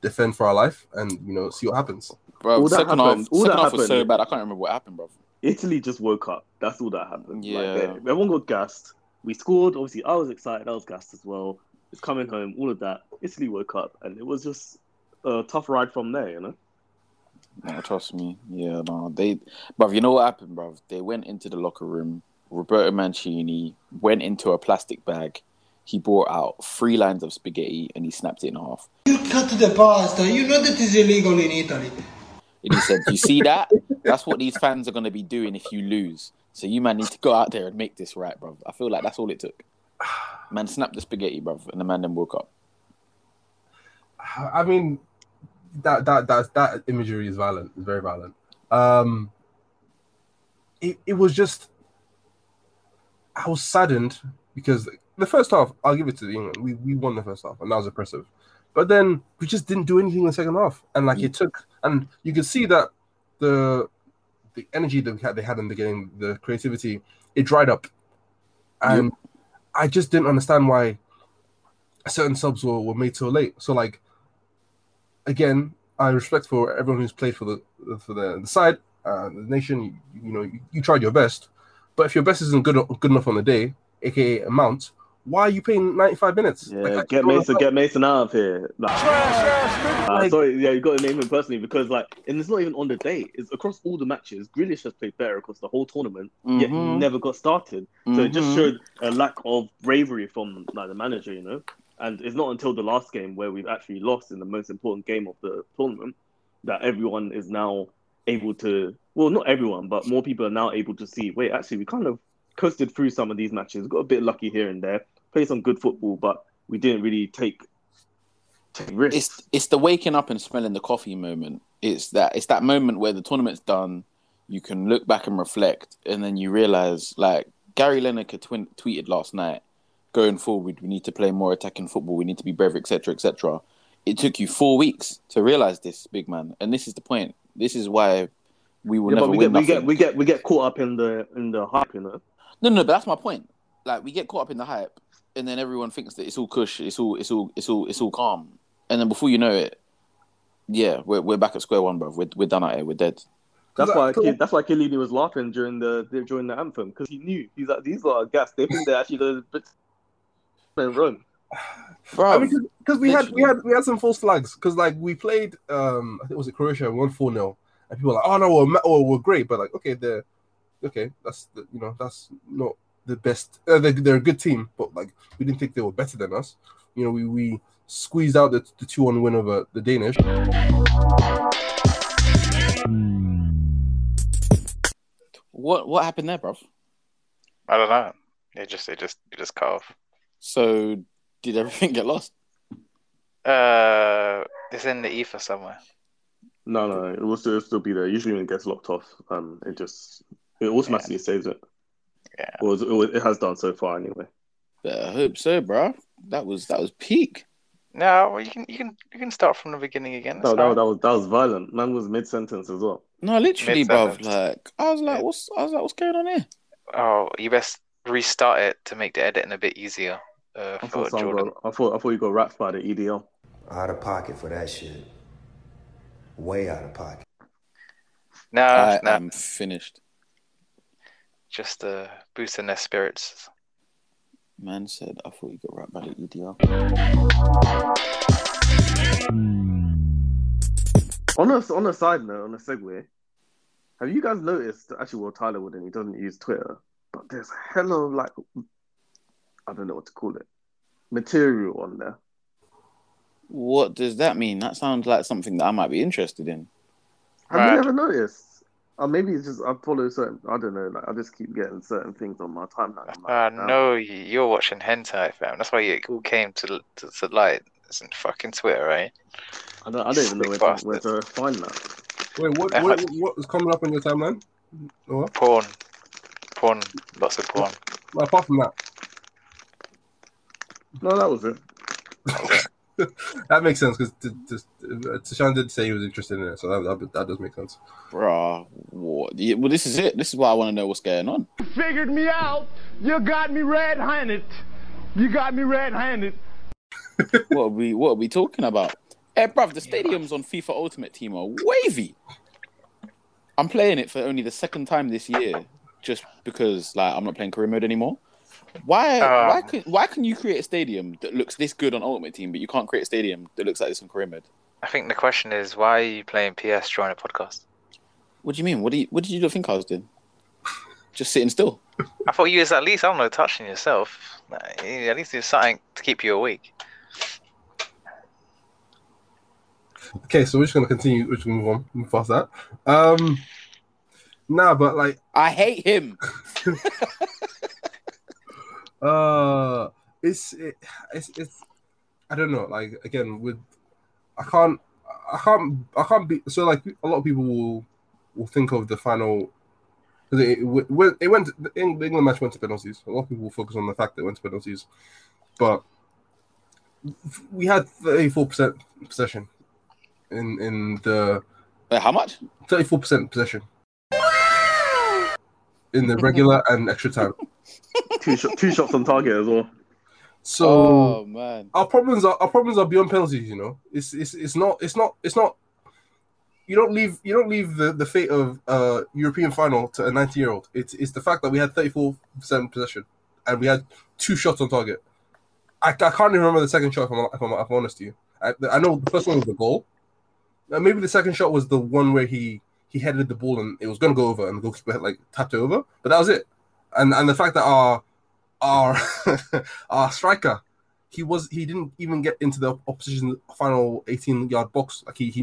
defend for our life and, you know, see what happens. Bro, second half was so bad. I can't remember what happened, bro. Italy just woke up. That's all that happened. Yeah. Like, everyone got gassed. We scored. Obviously, I was excited. I was gassed as well. It's coming home, all of that. Italy woke up, and it was just a tough ride from there, you know? No, trust me. Yeah, no. Bruv, you know what happened, bruv? They went into the locker room. Roberto Mancini went into a plastic bag. He brought out 3 lines of spaghetti and he snapped it in half. You cut the pasta. You know that is illegal in Italy. And he said, you see that? That's what these fans are going to be doing if you lose. So you, man, need to go out there and make this right, bruv. I feel like that's all it took. Man snapped the spaghetti, bruv, and the man then woke up. I mean, that imagery is violent. It's very violent. It was just, I was saddened because the first half, I'll give it to England. We won the first half, and that was impressive. But then we just didn't do anything in the second half, and it took. And you could see that the energy that they had in the game, the creativity, it dried up, and I just didn't understand why certain subs were made so late. So again, I respect for everyone who's played for the side, the nation. You tried your best, but if your best isn't good enough on the day, aka amount, why are you paying 95 minutes? Yeah, get Mason out of here. You got to name him personally because and it's not even on the day. It's across all the matches. Grealish has played better across the whole tournament, yet he never got started. So it just showed a lack of bravery from the manager, And it's not until the last game where we've actually lost in the most important game of the tournament that everyone is now able to, well, not everyone, but more people are now able to see, wait, actually, we kind of coasted through some of these matches, got a bit lucky here and there, played some good football, but we didn't really take risks. It's the waking up and smelling the coffee moment. It's that moment where the tournament's done, you can look back and reflect, and then you realise, Gary Lineker tweeted last night, going forward, we need to play more attacking football, we need to be braver, etc., etc. It took you 4 weeks to realise this, big man, and this is the point. This is why we will never win nothing. We get caught up in the hype, No, but that's my point. We get caught up in the hype, and then everyone thinks that it's all cush, it's all calm, and then before you know it, we're back at square one, bro. We're done out here. We're dead. That's why Chiellini was laughing during the anthem because he knew these are gas. They think they're actually the bits and run. Bro, because we had some false flags because we played I think it was Croatia 1-4-0, and people were like, oh no, we're great, but that's not the best. They're a good team, but we didn't think they were better than us. We squeezed out the 2-1 win over the Danish. What happened there, bro? I don't know. It just cut off. So did everything get lost? It's in the ether somewhere. No, it will still be there. Usually when it gets locked off, it automatically saves it. Yeah. Well, it has done so far anyway. I hope so, bro. That was peak. No, well, you can start from the beginning again. That was violent. Man was mid sentence as well. No, literally, bro. What's going on here? Oh, you best restart it to make the editing a bit easier. I thought you got wrapped by the EDL. Out of pocket for that shit. Way out of pocket. No, I'm finished. Just boosting their spirits. Man said, I thought you got right by the EDR. On a side note, on a segue, have you guys noticed, actually, well, Tyler wouldn't, he doesn't use Twitter, but there's a hell of, I don't know what to call it, material on there. What does that mean? That sounds like something that I might be interested in. Have you ever noticed? Or maybe it's just I follow certain. I don't know. I just keep getting certain things on my timeline. No, you're watching hentai, fam. That's why it all came to light. It's in fucking Twitter, right? I don't even know where to find that. Wait, what is coming up on your timeline? What? Porn, lots of porn. Well, apart from that, no, that was it. That makes sense because Tashan did say he was interested in it, so that does make sense. Bruh, what? Yeah, well, this is it. This is why I want to know what's going on. You figured me out. You got me red-handed. What are we talking about? Hey, bruv, the stadiums on FIFA Ultimate Team are wavy. I'm playing it for only the second time this year, just because I'm not playing career mode anymore. Why can you create a stadium that looks this good on Ultimate Team, but you can't create a stadium that looks like this on career mode? I think the question is, why are you playing PS during a podcast? What do you mean? What did you think I was doing? Just sitting still. I thought you was at least, I don't know, touching yourself. At least there's something to keep you awake. Okay, so we're just going to continue. We're just going to move past that. I hate him. I don't know. Again, with I can't be so like a lot of people will think of the final because it went the England match went to penalties. A lot of people will focus on the fact that it went to penalties, but we had 34% possession in the how much 34% possession in the regular and extra time. Two shots on target as well. So man. Our problems are beyond penalties, you know. It's not you don't leave the fate of European final to a 90-year-old. It's the fact that we had 34% possession and we had 2 shots on target. I can't even remember the second shot if I'm honest to you. I know the first one was the goal. Maybe the second shot was the one where he headed the ball and it was going to go over and the goalkeeper had, tapped it over, but that was it. And the fact that our our striker, he didn't even get into the opposition final 18-yard box. Like he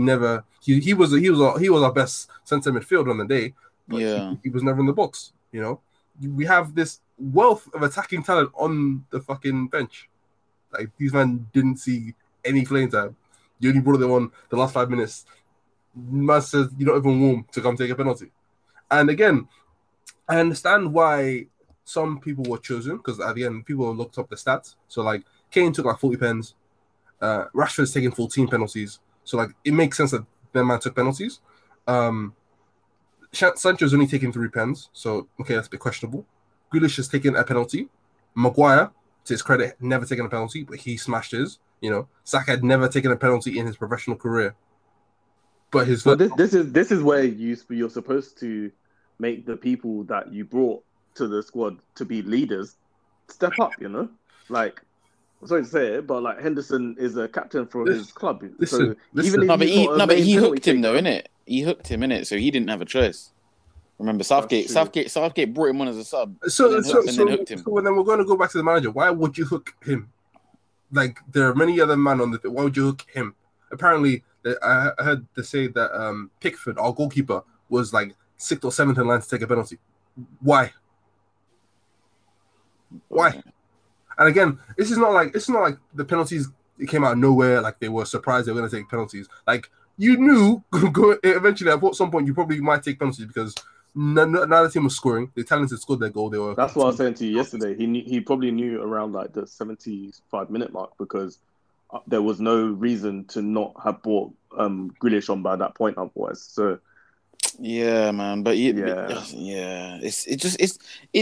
was our best centre midfielder on the day, but he was never in the box. You know, we have this wealth of attacking talent on the fucking bench. Like these men didn't see any playing time. You only brought them on the last 5 minutes. Man says you're not even warm to come take a penalty. And again, I understand why some people were chosen because at the end people looked up the stats. So like Kane took 40 pens, Rashford's taking 14 penalties. So like it makes sense that their man took penalties. Sancho's only taking 3 pens, so okay, that's a bit questionable. Grealish has taken a penalty. Maguire, to his credit, never taken a penalty, but he smashed his. You know, Saka had never taken a penalty in his professional career. But his this is where you're supposed to make the people that you brought to the squad to be leaders step up, you know? Like, I'm sorry to say it, but like Henderson is a captain for his club. He hooked him though, innit? He hooked him, innit? So he didn't have a choice. Remember Southgate brought him on as a sub. So then we're going to go back to the manager. Why would you hook him? Like there are many other men on the. Why would you hook him? Apparently, I heard they say that Pickford, our goalkeeper, was 6th or 7th in line to take a penalty. Why? And again, it's not like the penalties came out of nowhere. Like they were surprised they were going to take penalties. Like you knew eventually at some point you probably might take penalties because neither team was scoring. The Italians had scored their goal. They were. That's what I was saying to you yesterday. He probably knew around the 75-minute mark because there was no reason to not have brought Grealish on by that point otherwise. So. Yeah, man, it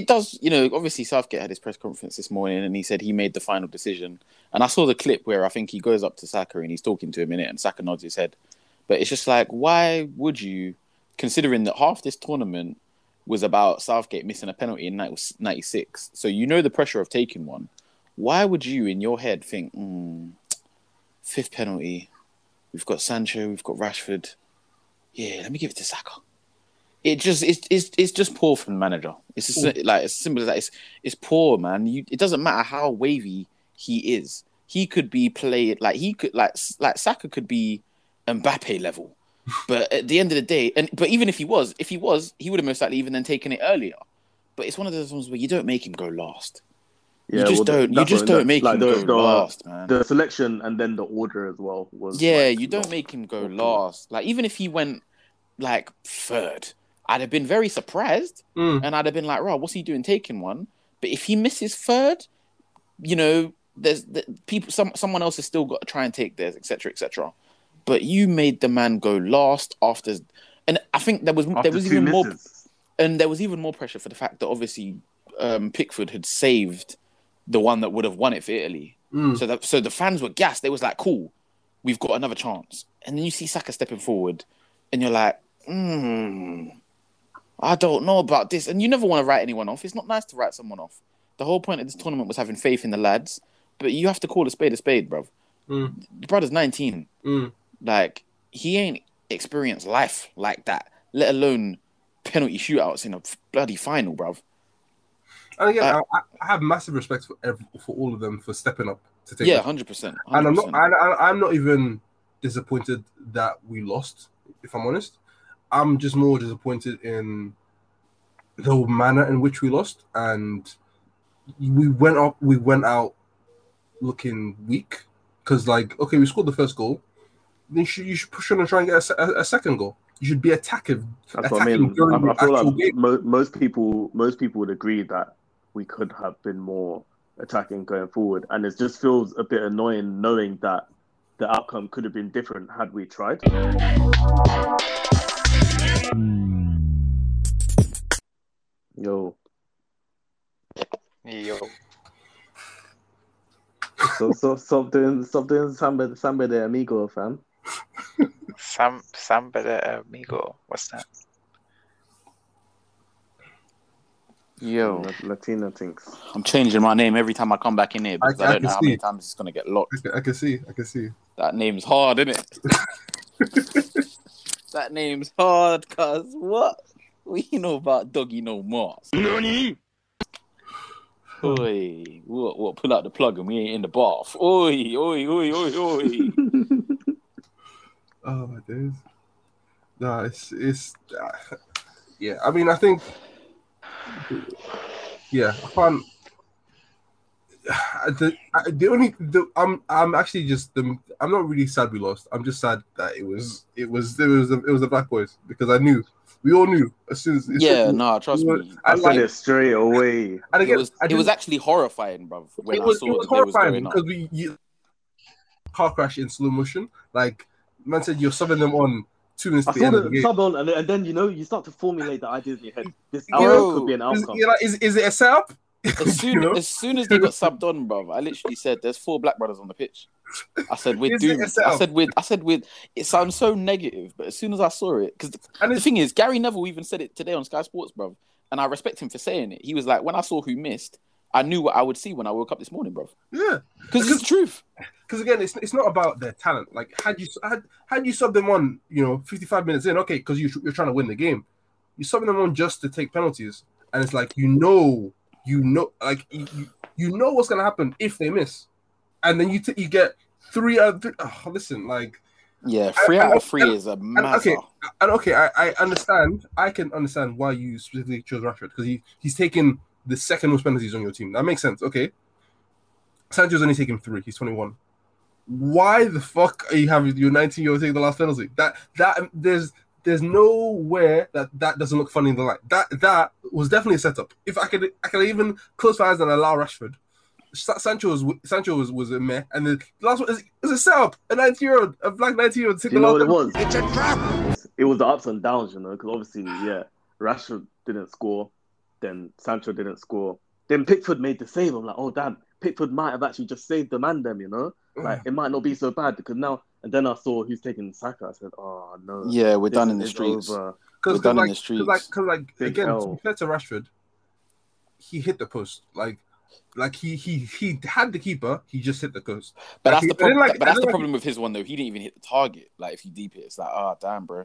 does. You know, obviously Southgate had his press conference this morning, and he said he made the final decision. And I saw the clip where I think he goes up to Saka and he's talking to him in it, and Saka nods his head. But it's just like, why would you, considering that half this tournament was about Southgate missing a penalty in 96, so you know the pressure of taking one. Why would you, in your head, think 5th penalty? We've got Sancho, we've got Rashford. Yeah, let me give it to Saka. It's just poor from the manager. It's just, as simple as that. It's poor, man. It doesn't matter how wavy he is. He could be played like Saka could be Mbappe level, but at the end of the day, but even if he was, he would have most likely even then taken it earlier. But it's one of those ones where you don't make him go last. Yeah, you just don't make him go last, man. The selection and then the order as well was. Yeah, you don't make him go last. Like even if he went 3rd, I'd have been very surprised, and I'd have been like, "Right, what's he doing taking one?" But if he misses 3rd, you know, there's people. Someone else has still got to try and take theirs, etc., etc. But you made the man go last after, and I think there was even more, and there was even more pressure for the fact that obviously Pickford had saved the one that would have won it for Italy. So the fans were gassed. They was like, cool, we've got another chance. And then you see Saka stepping forward and you're like, I don't know about this. And you never want to write anyone off. It's not nice to write someone off. The whole point of this tournament was having faith in the lads, but you have to call a spade, bruv. The brother's 19. Like, he ain't experienced life like that, let alone penalty shootouts in a bloody final, bruv. And again, I have massive respect for all of them for stepping up to take. Yeah, 100%. And I'm not even disappointed that we lost. If I'm honest, I'm just more disappointed in the manner in which we lost, and we went out looking weak. Because we scored the first goal, then you shouldn't try and get a second goal. You should be attacking. That's what I mean. I feel like most people would agree that we could have been more attacking going forward, and it just feels a bit annoying knowing that the outcome could have been different had we tried. Yo. So something Samba de Amigo, fam. Samba de Amigo. What's that? Yo, Latina things. I'm changing my name every time I come back in here because I don't know how many times it's gonna get locked. I can see. That name's hard, isn't it? That name's hard, cause what we know about doggy no more. Nani? Oi, what? Pull out the plug and we ain't in the bath. Oi. Oh my days. Nah, it's yeah. I mean, I think. Yeah, I can't. I'm not really sad we lost. I'm just sad that it was the Black Boys because I knew. We all knew as soon as... trust me. I said it straight away. And again, it was actually horrifying, bruv. It was horrifying because car crash in slow motion. Like, man said, you're subbing them on 2 minutes to the end of the game. Sub on, and then, you start to formulate the ideas in your head. This outcome could be an outcome. Is it a setup? As soon as they got subbed on, bruv, I literally said, there's 4 black brothers on the pitch. I said we're doomed. I said it sounds so negative, but as soon as I saw it, because the thing is, Gary Neville even said it today on Sky Sports, bruv, and I respect him for saying it. He was like, when I saw who missed, I knew what I would see when I woke up this morning, bruv. Yeah, because it's the truth. Because again, it's not about their talent. Like had you subbed them on, 55 minutes in, okay, because you're trying to win the game, you subbing them on just to take penalties, and it's like you know what's gonna happen if they miss. And then you get 3 out of 3. Oh, listen, like... Yeah, 3 out of 3 is a massive... Okay, I understand. I can understand why you specifically chose Rashford, because he's taken the second most penalties on your team. That makes sense, okay. Sancho's only taken 3. He's 21. Why the fuck are you having your 19-year-old take the last penalty? There's nowhere that doesn't look funny in the light. That was definitely a setup. If I could even close my eyes and allow Rashford... Sancho was a meh, and the last one is a setup. A black 19-year-old. You know what it was? It's a trap. It was the ups and downs, because obviously, Rashford didn't score, then Sancho didn't score, then Pickford made the save. I'm like, oh damn, Pickford might have actually just saved the man, them. Like it might not be so bad because now. And then I saw who's taking Saka. I said, oh no. Yeah, we're done in the streets. Because again, to be fair to Rashford, he hit the post . Like he had the keeper, he just hit the post. But that's the problem. But that's the problem with his one though. He didn't even hit the target. Like if you deep it, it's like, oh damn, bro.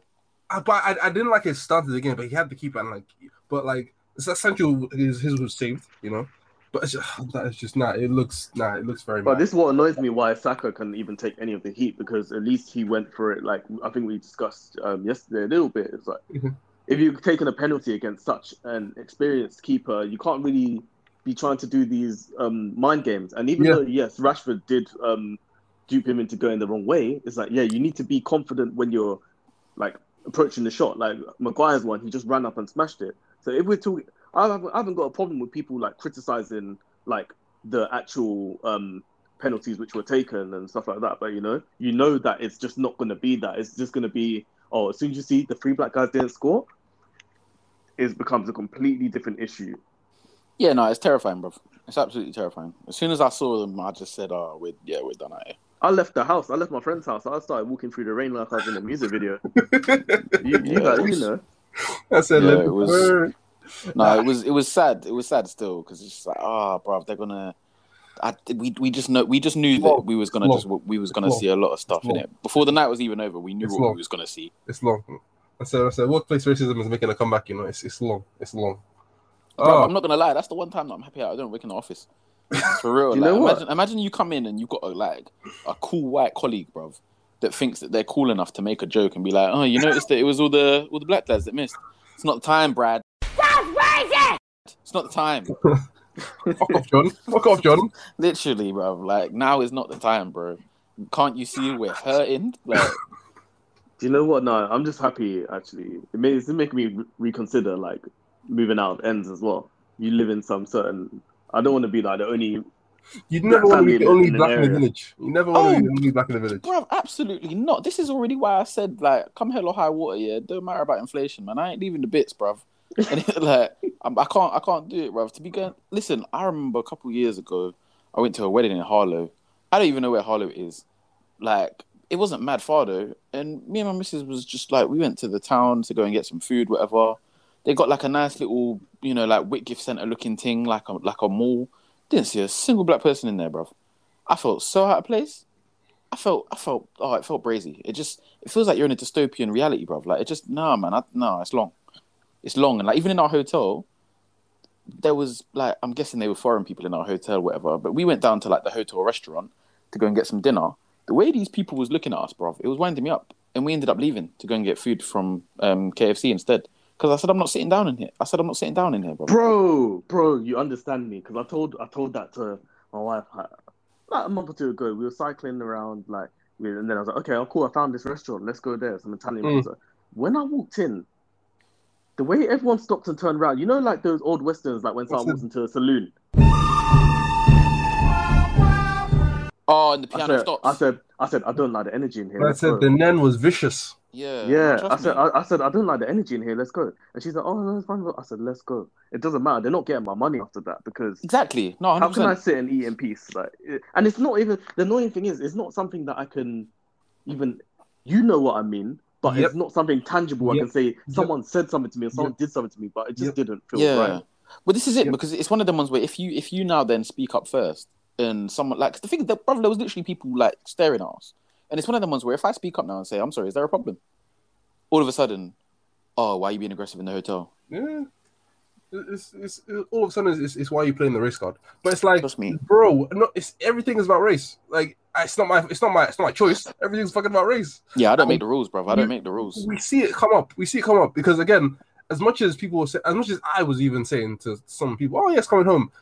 But I didn't like his start of the game. But he had the keeper, and Sancho his was saved, But it looks very. But this is what annoys me. Why Saka can even take any of the heat because at least he went for it. Like I think we discussed yesterday a little bit. It's like if you're taking a penalty against such an experienced keeper, you can't really. Trying to do these mind games, and even though yes, Rashford did dupe him into going the wrong way, it's like you need to be confident when you're like approaching the shot. Like Maguire's one, he just ran up and smashed it. So if we're talking, I haven't got a problem with people like criticizing like the actual penalties which were taken and stuff like that. But you know that it's just not going to be that. It's just going to be as soon as you see the 3 black guys didn't score, it becomes a completely different issue. Yeah, no, it's terrifying, bro. It's absolutely terrifying. As soon as I saw them, I just said, "Oh, we're done out here." I left the house. I left my friend's house. I started walking through the rain like I was in a music video. you know. I said, "It was." Word. No, it was sad. It was sad still because it's just like, bro, they're gonna. We just knew that we was gonna see a lot of stuff in it before the night was even over. We knew we was gonna see. It's long. I said, workplace racism is making a comeback. It's long. Bro, I'm not gonna lie, that's the one time that I'm happy I don't work in the office. For real. Imagine you come in and you've got a cool white colleague, bruv, that thinks that they're cool enough to make a joke and be like, oh, you noticed that it was all the black lads that missed. It's not the time, Brad. That's crazy! It's not the time. Fuck off, John. Literally, bruv, now is not the time, bro. Can't you see we're hurting? Like, do you know what? No, I'm just happy, actually. It's making me reconsider, like, moving out of ends as well. You live in some certain... I don't want to be, like, the only... You'd never want to be the only black in the village. You never want to be the only black in the village. Bro, absolutely not. This is already why I said, like, come hell or high water, yeah? Don't matter about inflation, man. I ain't leaving the bits, bruv. Like, I can't do it, bruv. To be going... Listen, I remember a couple years ago, I went to a wedding in Harlow. I don't even know where Harlow is. Like... It wasn't mad far though, and me and my missus was just like, we went to the town to go and get some food, whatever. They got like a nice little, you know, like Whitgift Centre looking thing, like a mall. Didn't see a single black person in there, bruv. I felt so out of place. It felt brazy. It feels like you're in a dystopian reality, bruv. Like, it just, it's long. It's long, and like, even in our hotel, there was like, I'm guessing they were foreign people in our hotel, whatever, but we went down to like the hotel restaurant to go and get some dinner. The way these people was looking at us, bruv, it was winding me up. And we ended up leaving to go and get food from KFC instead. Because I said, I'm not sitting down in here. Bruv. Bro, you understand me. Because I told that to my wife like a month or two ago. We were cycling around, like, and then I was like, okay, oh, cool, I found this restaurant. Let's go there. Some Italian restaurant. When I walked in, the way everyone stopped and turned around, you know, like those old Westerns, like when someone walks into a saloon. Oh, and the piano stops. I said, I don't like the energy in here. I said, the Nen was vicious. Yeah. I said, I don't like the energy in here. Let's go. And she's like, oh, no, it's fine. I said, let's go. It doesn't matter. They're not getting my money after that because exactly. No, 100%. How can I sit and eat in peace? Like, and it's not even the annoying thing is, it's not something that I can even. You know what I mean? But it's not something tangible. I can say someone said something to me or someone did something to me, but it just didn't feel right. But this is it because it's one of the ones where if you now then speak up first. And someone like the thing that, brother, there was literally people like staring at us, and it's one of the ones where if I speak up now and say, "I'm sorry, is there a problem?" All of a sudden, oh, why are you being aggressive in the hotel? Yeah, it's all of a sudden it's why you're playing the race card. But it's like, bro, everything is about race. Like it's not my choice. Everything's fucking about race. Yeah, I don't make the rules, brother. I don't make the rules. We see it come up because again, as much as people say, as much as I was even saying to some people, "Oh yes, coming home,"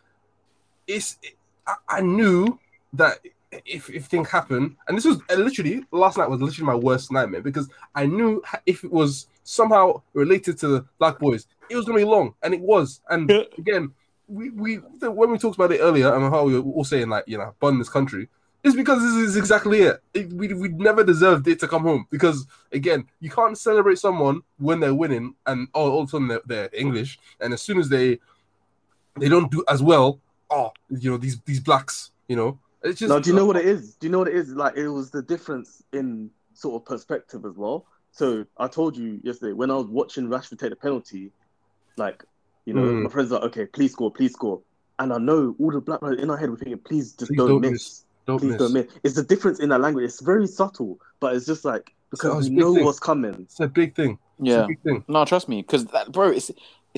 I knew that if things happen, and this was literally last night was literally my worst nightmare because I knew if it was somehow related to the black boys, it was gonna be long, and it was. And again, we when we talked about it earlier and how we were all saying like, you know, burn this country, it's because this is exactly it. We never deserved it to come home because again, you can't celebrate someone when they're winning and all of a sudden they're English, and as soon as they don't do as well. Oh, you know these blacks. You know, it's just. No, do you know what it is? Do you know what it is? Like it was the difference in sort of perspective as well. So I told you yesterday when I was watching Rashford take the penalty, like you know my friends are like, okay, please score, and I know all the black people in our head were thinking, please don't miss. It's the difference in that language. It's very subtle, but it's just like because you know what's coming. It's a big thing. Yeah. No, trust me, because bro, it's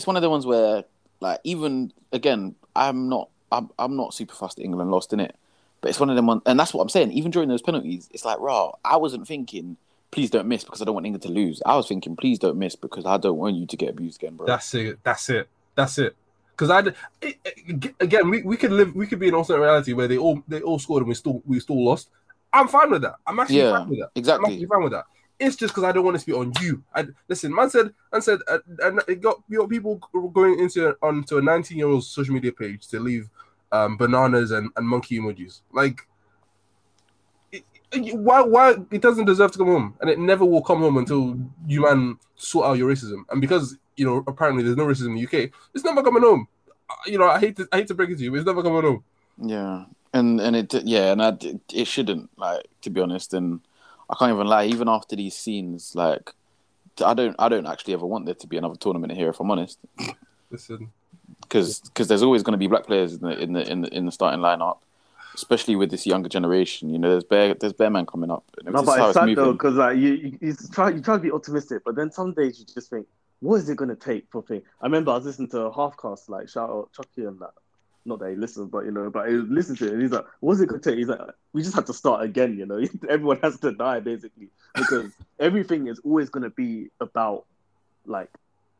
one of the ones where like even again I'm not super fussed that England lost in it, but it's one of them ones, and that's what I'm saying. Even during those penalties, it's like, raw. I wasn't thinking, please don't miss because I don't want England to lose. I was thinking, please don't miss because I don't want you to get abused again, bro. That's it. Because we could be in alternate reality where they all scored and we still lost. I'm fine with that. I'm actually fine with that. Exactly. I'm actually fine with that. It's just because I don't want to speak on you. Listen, man said, and it got people going onto a 19-year-old's social media page to leave bananas and monkey emojis. Like, why it doesn't deserve to come home, and it never will come home until you man sort out your racism. And because you know, apparently there's no racism in the UK, it's never coming home. You know, I hate to break it to you, but it's never coming home. Yeah, and it shouldn't. Like to be honest, and. I can't even lie. Even after these scenes, like I don't actually ever want there to be another tournament here. If I'm honest, listen, because there's always going to be black players in the starting lineup, especially with this younger generation. You know, there's bear man coming up. No, but it's sad though because like you try to be optimistic, but then some days you just think, what is it going to take for thing? I remember I was listening to Halfcast, like shout out Chucky and that. Not that he listens, but you know, but he listens to it and he's like, what's it gonna take? He's like, we just have to start again, you know. Everyone has to die basically because everything is always gonna be about like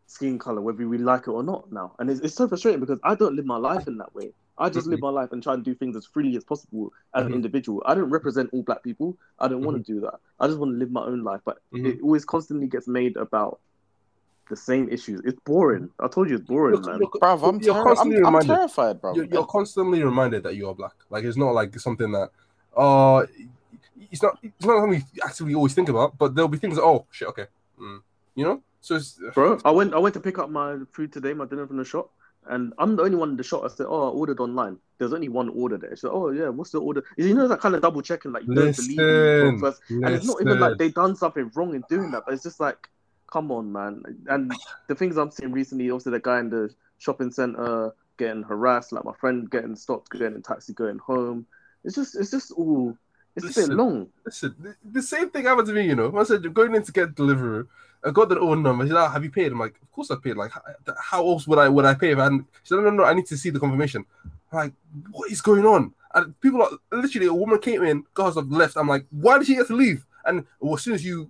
skin color, whether we like it or not now. And it's so frustrating because I don't live my life in that way. I just live my life and try and do things as freely as possible as an individual. I don't represent all black people. I don't want to do that. I just want to live my own life. But it always constantly gets made about the same issues. It's boring. I told you it's boring, man. Bruv, I'm terrified, bro. You're constantly reminded that you are black. Like, it's not like something that, it's not something we actively always think about, but there'll be things that, oh, shit, okay. You know? So it's, bro, I went to pick up my food today, my dinner from the shop. And I'm the only one in the shop. I said, oh, I ordered online. There's only one order there. She said, oh, yeah, what's the order? You know, that kind of double checking, like, you don't believe me. First. And it's not even like they've done something wrong in doing that, but it's just like, come on, man. And the things I'm seeing recently, also the guy in the shopping center getting harassed, like my friend getting stopped, getting in taxi, going home. It's a bit long. Listen, the same thing happened to me, you know. I said, you're going in to get delivery. I got the order number. She's like, have you paid? I'm like, of course I paid. Like, how else would I pay? If I hadn't? She said, no, I need to see the confirmation. I'm like, what is going on? And people are literally, a woman came in, got herself left. I'm like, why did she get to leave? And well, as soon as you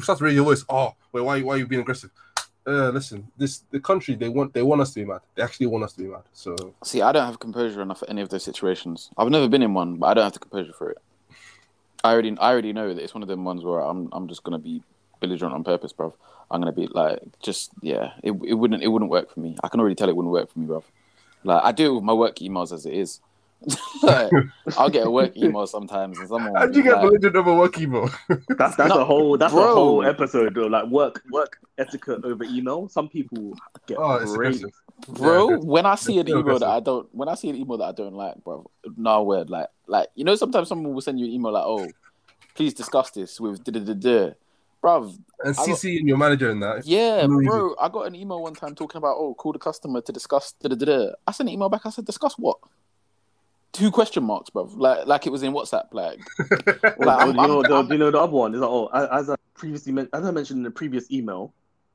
start to raise your voice, oh, wait, why are you being aggressive? Listen, the country, they want us to be mad. They actually want us to be mad. So see, I don't have composure enough for any of those situations. I've never been in one, but I don't have the composure for it. I already know that it's one of them ones where I'm just gonna be belligerent on purpose, bruv. I'm gonna be like, just yeah, it wouldn't work for me. I can already tell it wouldn't work for me, bruv. Like, I do it with my work emails as it is. Like, I'll get a work email sometimes, and someone. How'd you get belligerent over work email? That's a whole episode, bro. Like work etiquette over email. Some people get crazy, bro. Yeah, when I see an email aggressive. that I don't like, bro. No word, like you know, sometimes someone will send you an email like, oh, please discuss this with bruv. And CC and your manager in that. Yeah, bro. I got an email one time talking about, oh, call the customer to discuss. I sent an email back. I said, discuss what? 2 question marks, bro. Like it was in WhatsApp. Like, you know the other one is like, oh, as I mentioned in the previous email.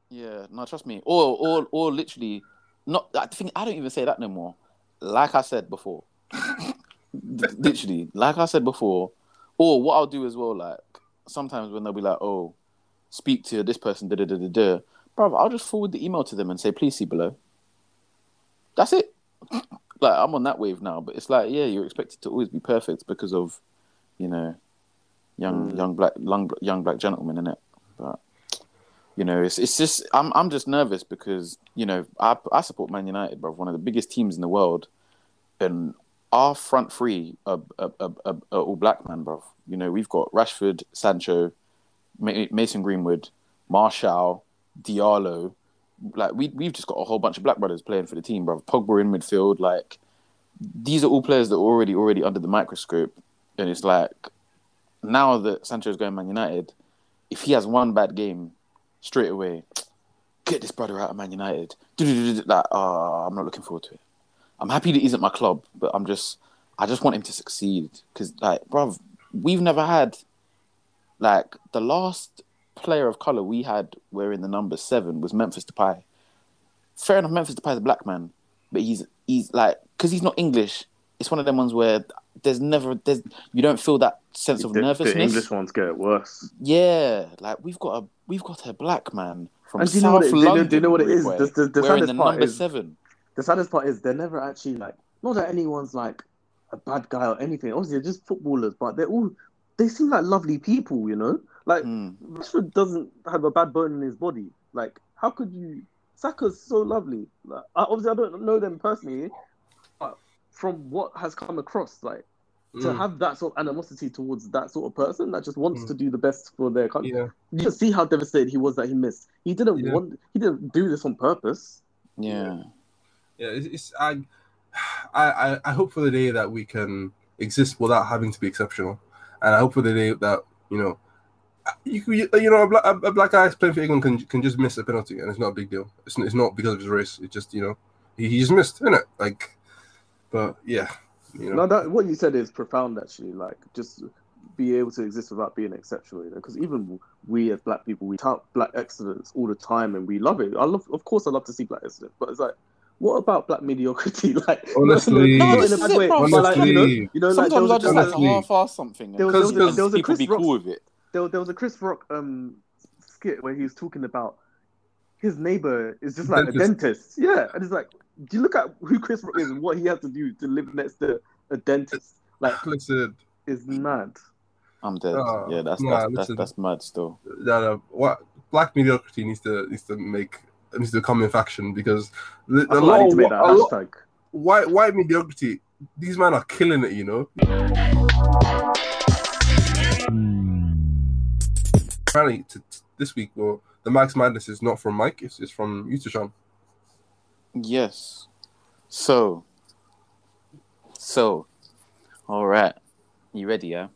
Yeah, no, trust me. Or literally, not. I think I don't even say that no more. Like I said before, literally, like I said before. Or what I'll do as well, like sometimes when they'll be like, oh, speak to this person, bro. I'll just forward the email to them and say, please see below. That's it. Like, I'm on that wave now, but it's like, yeah, you're expected to always be perfect because of, you know, young black gentlemen, innit? But you know, it's just I'm just nervous because, you know, I support Man United, bro, one of the biggest teams in the world, and our front three are all black men, bro. You know, we've got Rashford, Sancho, Mason Greenwood, Martial, Diallo. Like, we've just got a whole bunch of black brothers playing for the team, bro. Pogba in midfield. Like, these are all players that are already under the microscope. And it's like, now that Sancho's going Man United, if he has one bad game, straight away, get this brother out of Man United. Like, I'm not looking forward to it. I'm happy that he's at my club, but I just want him to succeed. Because, like, bro, we've never had, like, the last player of colour we had wearing the number 7 was Memphis Depay. Fair enough, Memphis Depay's a black man, but he's like, because he's not English, it's one of them ones where there's you don't feel that sense of nervousness. The English ones get worse. Yeah, like we've got a black man from South London. Do you know what it is? The wearing the number 7. The saddest part is they're never actually like, not that anyone's like a bad guy or anything. Obviously, they're just footballers, but they seem like lovely people, you know. Like, Rashford doesn't have a bad bone in his body. Like, how could you? Saka's so lovely. Like, obviously, I don't know them personally, but from what has come across, like, to have that sort of animosity towards that sort of person that just wants to do the best for their country. Yeah. You just see how devastated he was that he missed. He didn't want. He didn't do this on purpose. Yeah. Yeah. I hope for the day that we can exist without having to be exceptional, and I hope for the day that, you know. You know, a black guy playing for England can just miss a penalty, and it's not a big deal. It's not because of his race. It's just, you know, he just missed, isn't it? Like, but yeah, you know. No, what you said is profound, actually. Like, just be able to exist without being exceptional, you know. Because even we as black people, we tout black excellence all the time, and we love it. Of course, I love to see black excellence, but it's like, what about black mediocrity? Like, honestly, no, in a bad way. Honestly. Like, you know, sometimes like, I just like half-ass something. There was a Chris Rock. There was a Chris Rock skit where he was talking about his neighbor is just like a dentist. Yeah. And it's like, do you look at who Chris Rock is and what he has to do to live next to a dentist? Like, listen, it's mad. I'm dead. Yeah, that's mad still. No, what black mediocrity needs to come in faction, because a lot white mediocrity, these men are killing it, you know. Apparently, this week, well, the Max Madness is not from Mike, it's from Yuta-chan. Yes. So, all right. You ready, yeah?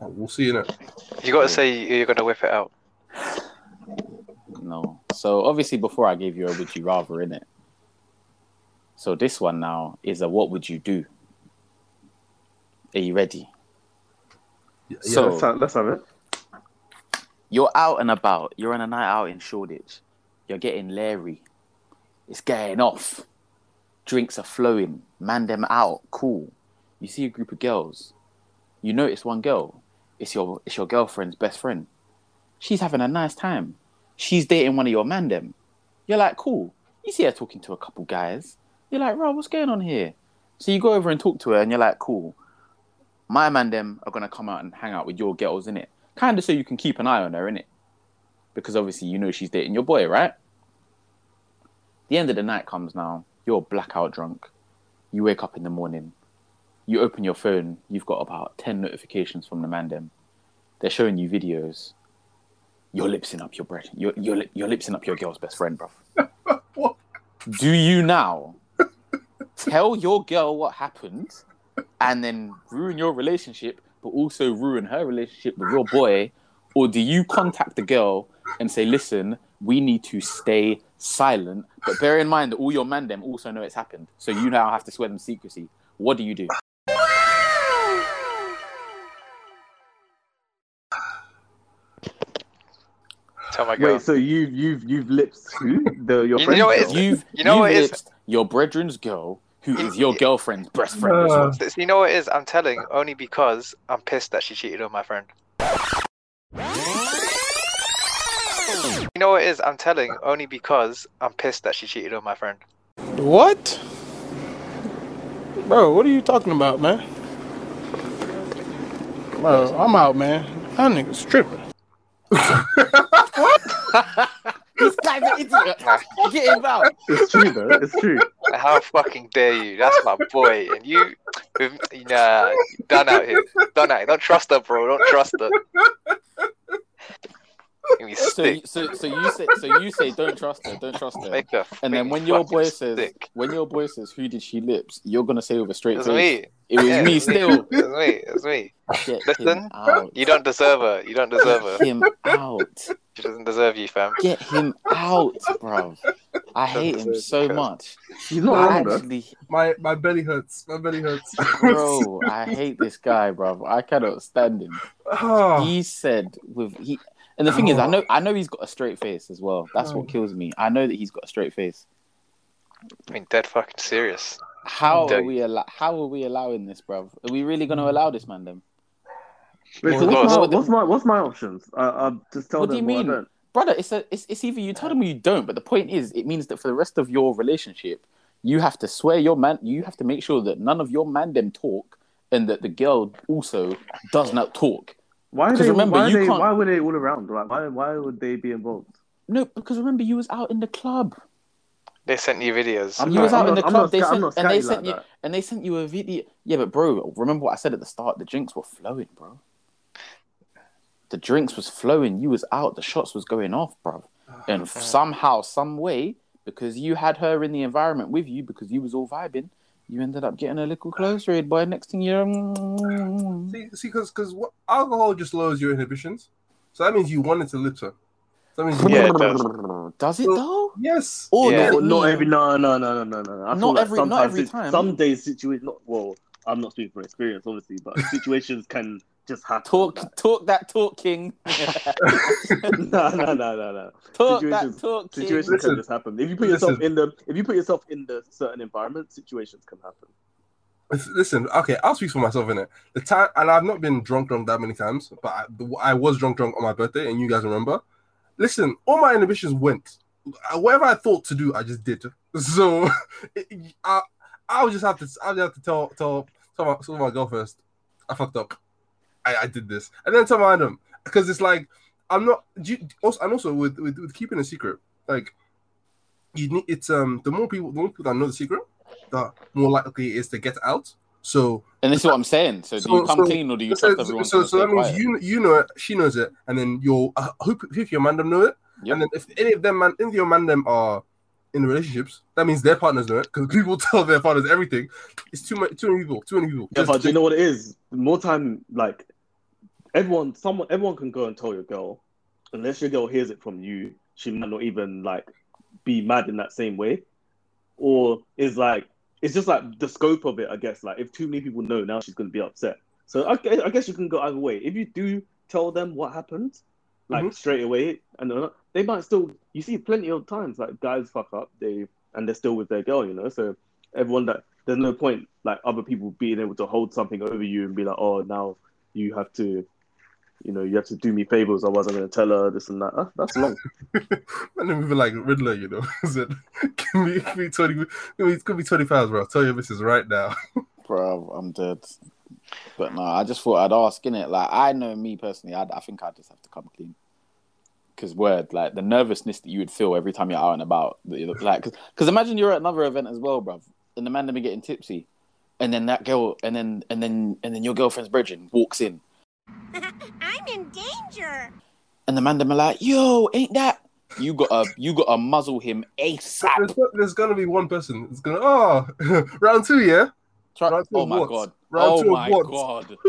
Oh, we'll see you next. You got to say you're going to whip it out. No. So, obviously, before I gave you a would you rather, innit? So, this one now is a what would you do? Are you ready? Yeah, so, let's have it. You're out and about. You're on a night out in Shoreditch. You're getting leery. It's getting off. Drinks are flowing. Man them out. Cool. You see a group of girls. You notice one girl. It's your girlfriend's best friend. She's having a nice time. She's dating one of your man them. You're like, cool. You see her talking to a couple guys. You're like, bro, what's going on here? So you go over and talk to her and you're like, cool. My man them are going to come out and hang out with your girls, innit? Kind of so you can keep an eye on her, innit? Because obviously you know she's dating your boy, right? The end of the night comes now. You're blackout drunk. You wake up in the morning. You open your phone. You've got about 10 notifications from the mandem. They're showing you videos. You're lipsing up your bread. You're lipsing up your girl's best friend, bruv. What? Do you now tell your girl what happened and then ruin your relationship, but also ruin her relationship with your boy? Or do you contact the girl and say, listen, we need to stay silent, but bear in mind that all your man them also know it's happened, so you now have to swear them secrecy? What do you do? Tell my girl. Wait, so you've lipsed who? Your friend? You know what it is? Lipsed your brethren's girl, who is your girlfriend's best friend as well. So you know what it is? I'm telling only because I'm pissed that she cheated on my friend. You know what it is? I'm telling only because I'm pissed that she cheated on my friend. What? Bro, what are you talking about, man? Bro, I'm out, man. That nigga's tripping. What? This guy's an idiot. Get him out. It's true, though. It's true. How fucking dare you? That's my boy. And you nah, done out here. Done out here. Don't trust her, bro. Don't trust her. So you say don't trust her. And then when your boy says who did she lips, you're gonna say with a straight face, It was me. It was me. Listen, you don't deserve her. Get him out. She doesn't deserve you, fam. Get him out, bro. I hate him so much. He's not wrong. My belly hurts. Bro, I hate this guy, bro. I cannot stand him. And the thing is, I know he's got a straight face as well. That's what kills me. I know that he's got a straight face. I mean, dead fucking serious. How are we allowing this, bruv? Are we really going to allow this, man, then? Wait, so what's my options? I'll just tell them. What do you mean? I don't. Brother, it's either you tell them or you don't, but the point is, it means that for the rest of your relationship, you have to swear your man, you have to make sure that none of your man them talk and that the girl also does not talk. Why were they all around? Like, why would they be involved? No, because remember, you was out in the club. They sent you videos. They sent you a video. Yeah, but bro, remember what I said at the start? The drinks were flowing, bro. You was out. The shots was going off, bro. And somehow, some way, because you had her in the environment with you, because you was all vibing, you ended up getting a little closer, aid boy. Next thing you're... See, because alcohol just lowers your inhibitions. So that means you wanted to lips her. So that means does it though? Yes. No. Not every time. Some days situations... Well, I'm not speaking from experience, obviously, but situations can just happen. Talk that talking. No. Talk that talking. Situations can just happen. If you put yourself in the certain environment, situations can happen. Listen, okay, I'll speak for myself, innit? The time, and I've not been drunk that many times, but I was drunk on my birthday, and you guys remember. Listen, all my inhibitions went. whatever I thought to do, I just did. So I would just have to tell my girl first. I fucked up. I did this, and then tell my them, because it's like I'm not. Also, with keeping a secret, like you need it's the more people that know the secret, the more likely it is to get out. So, and this is what I'm saying. So do you come clean or do you trust everyone? So that means you know it, she knows it, and then you'll hope your mandem know it. Yep. And then if any of them mandem are in relationships, that means their partners know it, because people tell their partners everything. It's too many people. Yeah, but do you know what it is? More time, like everyone can go and tell your girl, unless your girl hears it from you, she might not even like be mad in that same way, or is like. It's just like the scope of it, I guess. Like, if too many people know, now she's going to be upset. So I guess you can go either way. If you do tell them what happened, like straight away, and they might still. You see, plenty of times like guys fuck up, and they're still with their girl, you know. So there's no point like other people being able to hold something over you and be like, oh, now you have to, do me favors, otherwise I'm going to tell her this and that. That's long. And then we were like Riddler, you know. It could be 25 hours, bro. I'll tell you this is right now. Bro, I'm dead. But no, I just thought I'd ask, innit? Like, I know me personally, I think I just have to come clean. Because word, like the nervousness that you would feel every time you're out and about. Like, because imagine you're at another event as well, bro. And the man be getting tipsy. And then that girl, and then your girlfriend's brethren walks in. I'm in danger. And the man them are like, yo, ain't that? You gotta muzzle him ASAP. There's gonna be one person. It's gonna round two, yeah. Oh my god!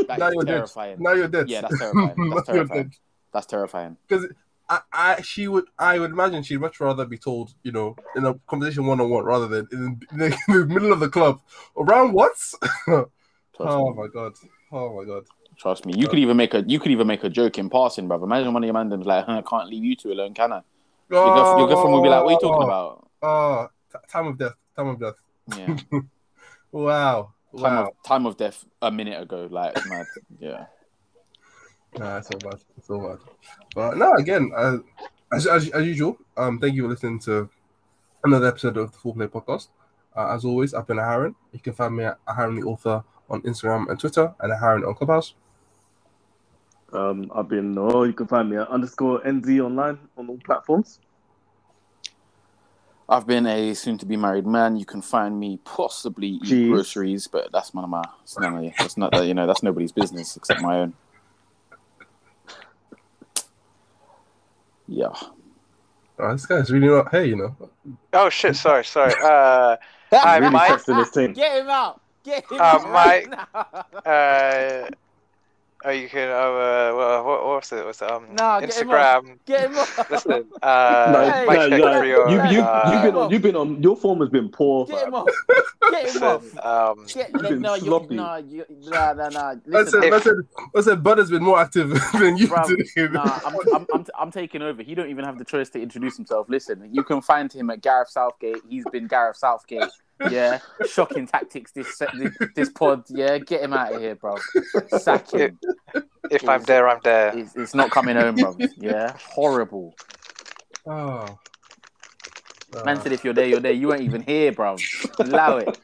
That's terrifying. Now you're dead. Yeah, that's terrifying. That's terrifying. Because I would imagine she'd much rather be told, in a conversation 1-on-1 rather than in the middle of the club. Around what? Oh my god. Trust me, you could even make a joke in passing, brother. Imagine one of your mandems like, I can't leave you two alone, can I? Your girlfriend will be like, what are you talking about? Time of death. Yeah. Wow. Time of death a minute ago, like, mad. Yeah. Nah, it's all bad. But no, again, as usual, thank you for listening to another episode of the Full Play Podcast. As always, I've been Aharon. You can find me at Aharon the Author on Instagram and Twitter, and Aharon on Clubhouse. I've been Noor. You can find me at _NZ online on all platforms. I've been a soon-to-be married man. You can find me possibly eat groceries, but that's that's nobody's business except my own. Yeah. Oh, this guy's really not here, Oh shit! Sorry. I'm really testing this team. Get him out. Instagram. Get him off. Listen, your form has been poor. Get him off. I said Bud has been more active than you today. I'm taking over. He don't even have the choice to introduce himself. Listen, you can find him at Gareth Southgate. He's been Gareth Southgate. Yeah, shocking tactics. This pod. Yeah, get him out of here, bro. Sack him. If I'm there, I'm there. It's not coming home, bro. Yeah, horrible. Oh. Man said, if you're there, you're there. You ain't even here, bro. Allow it.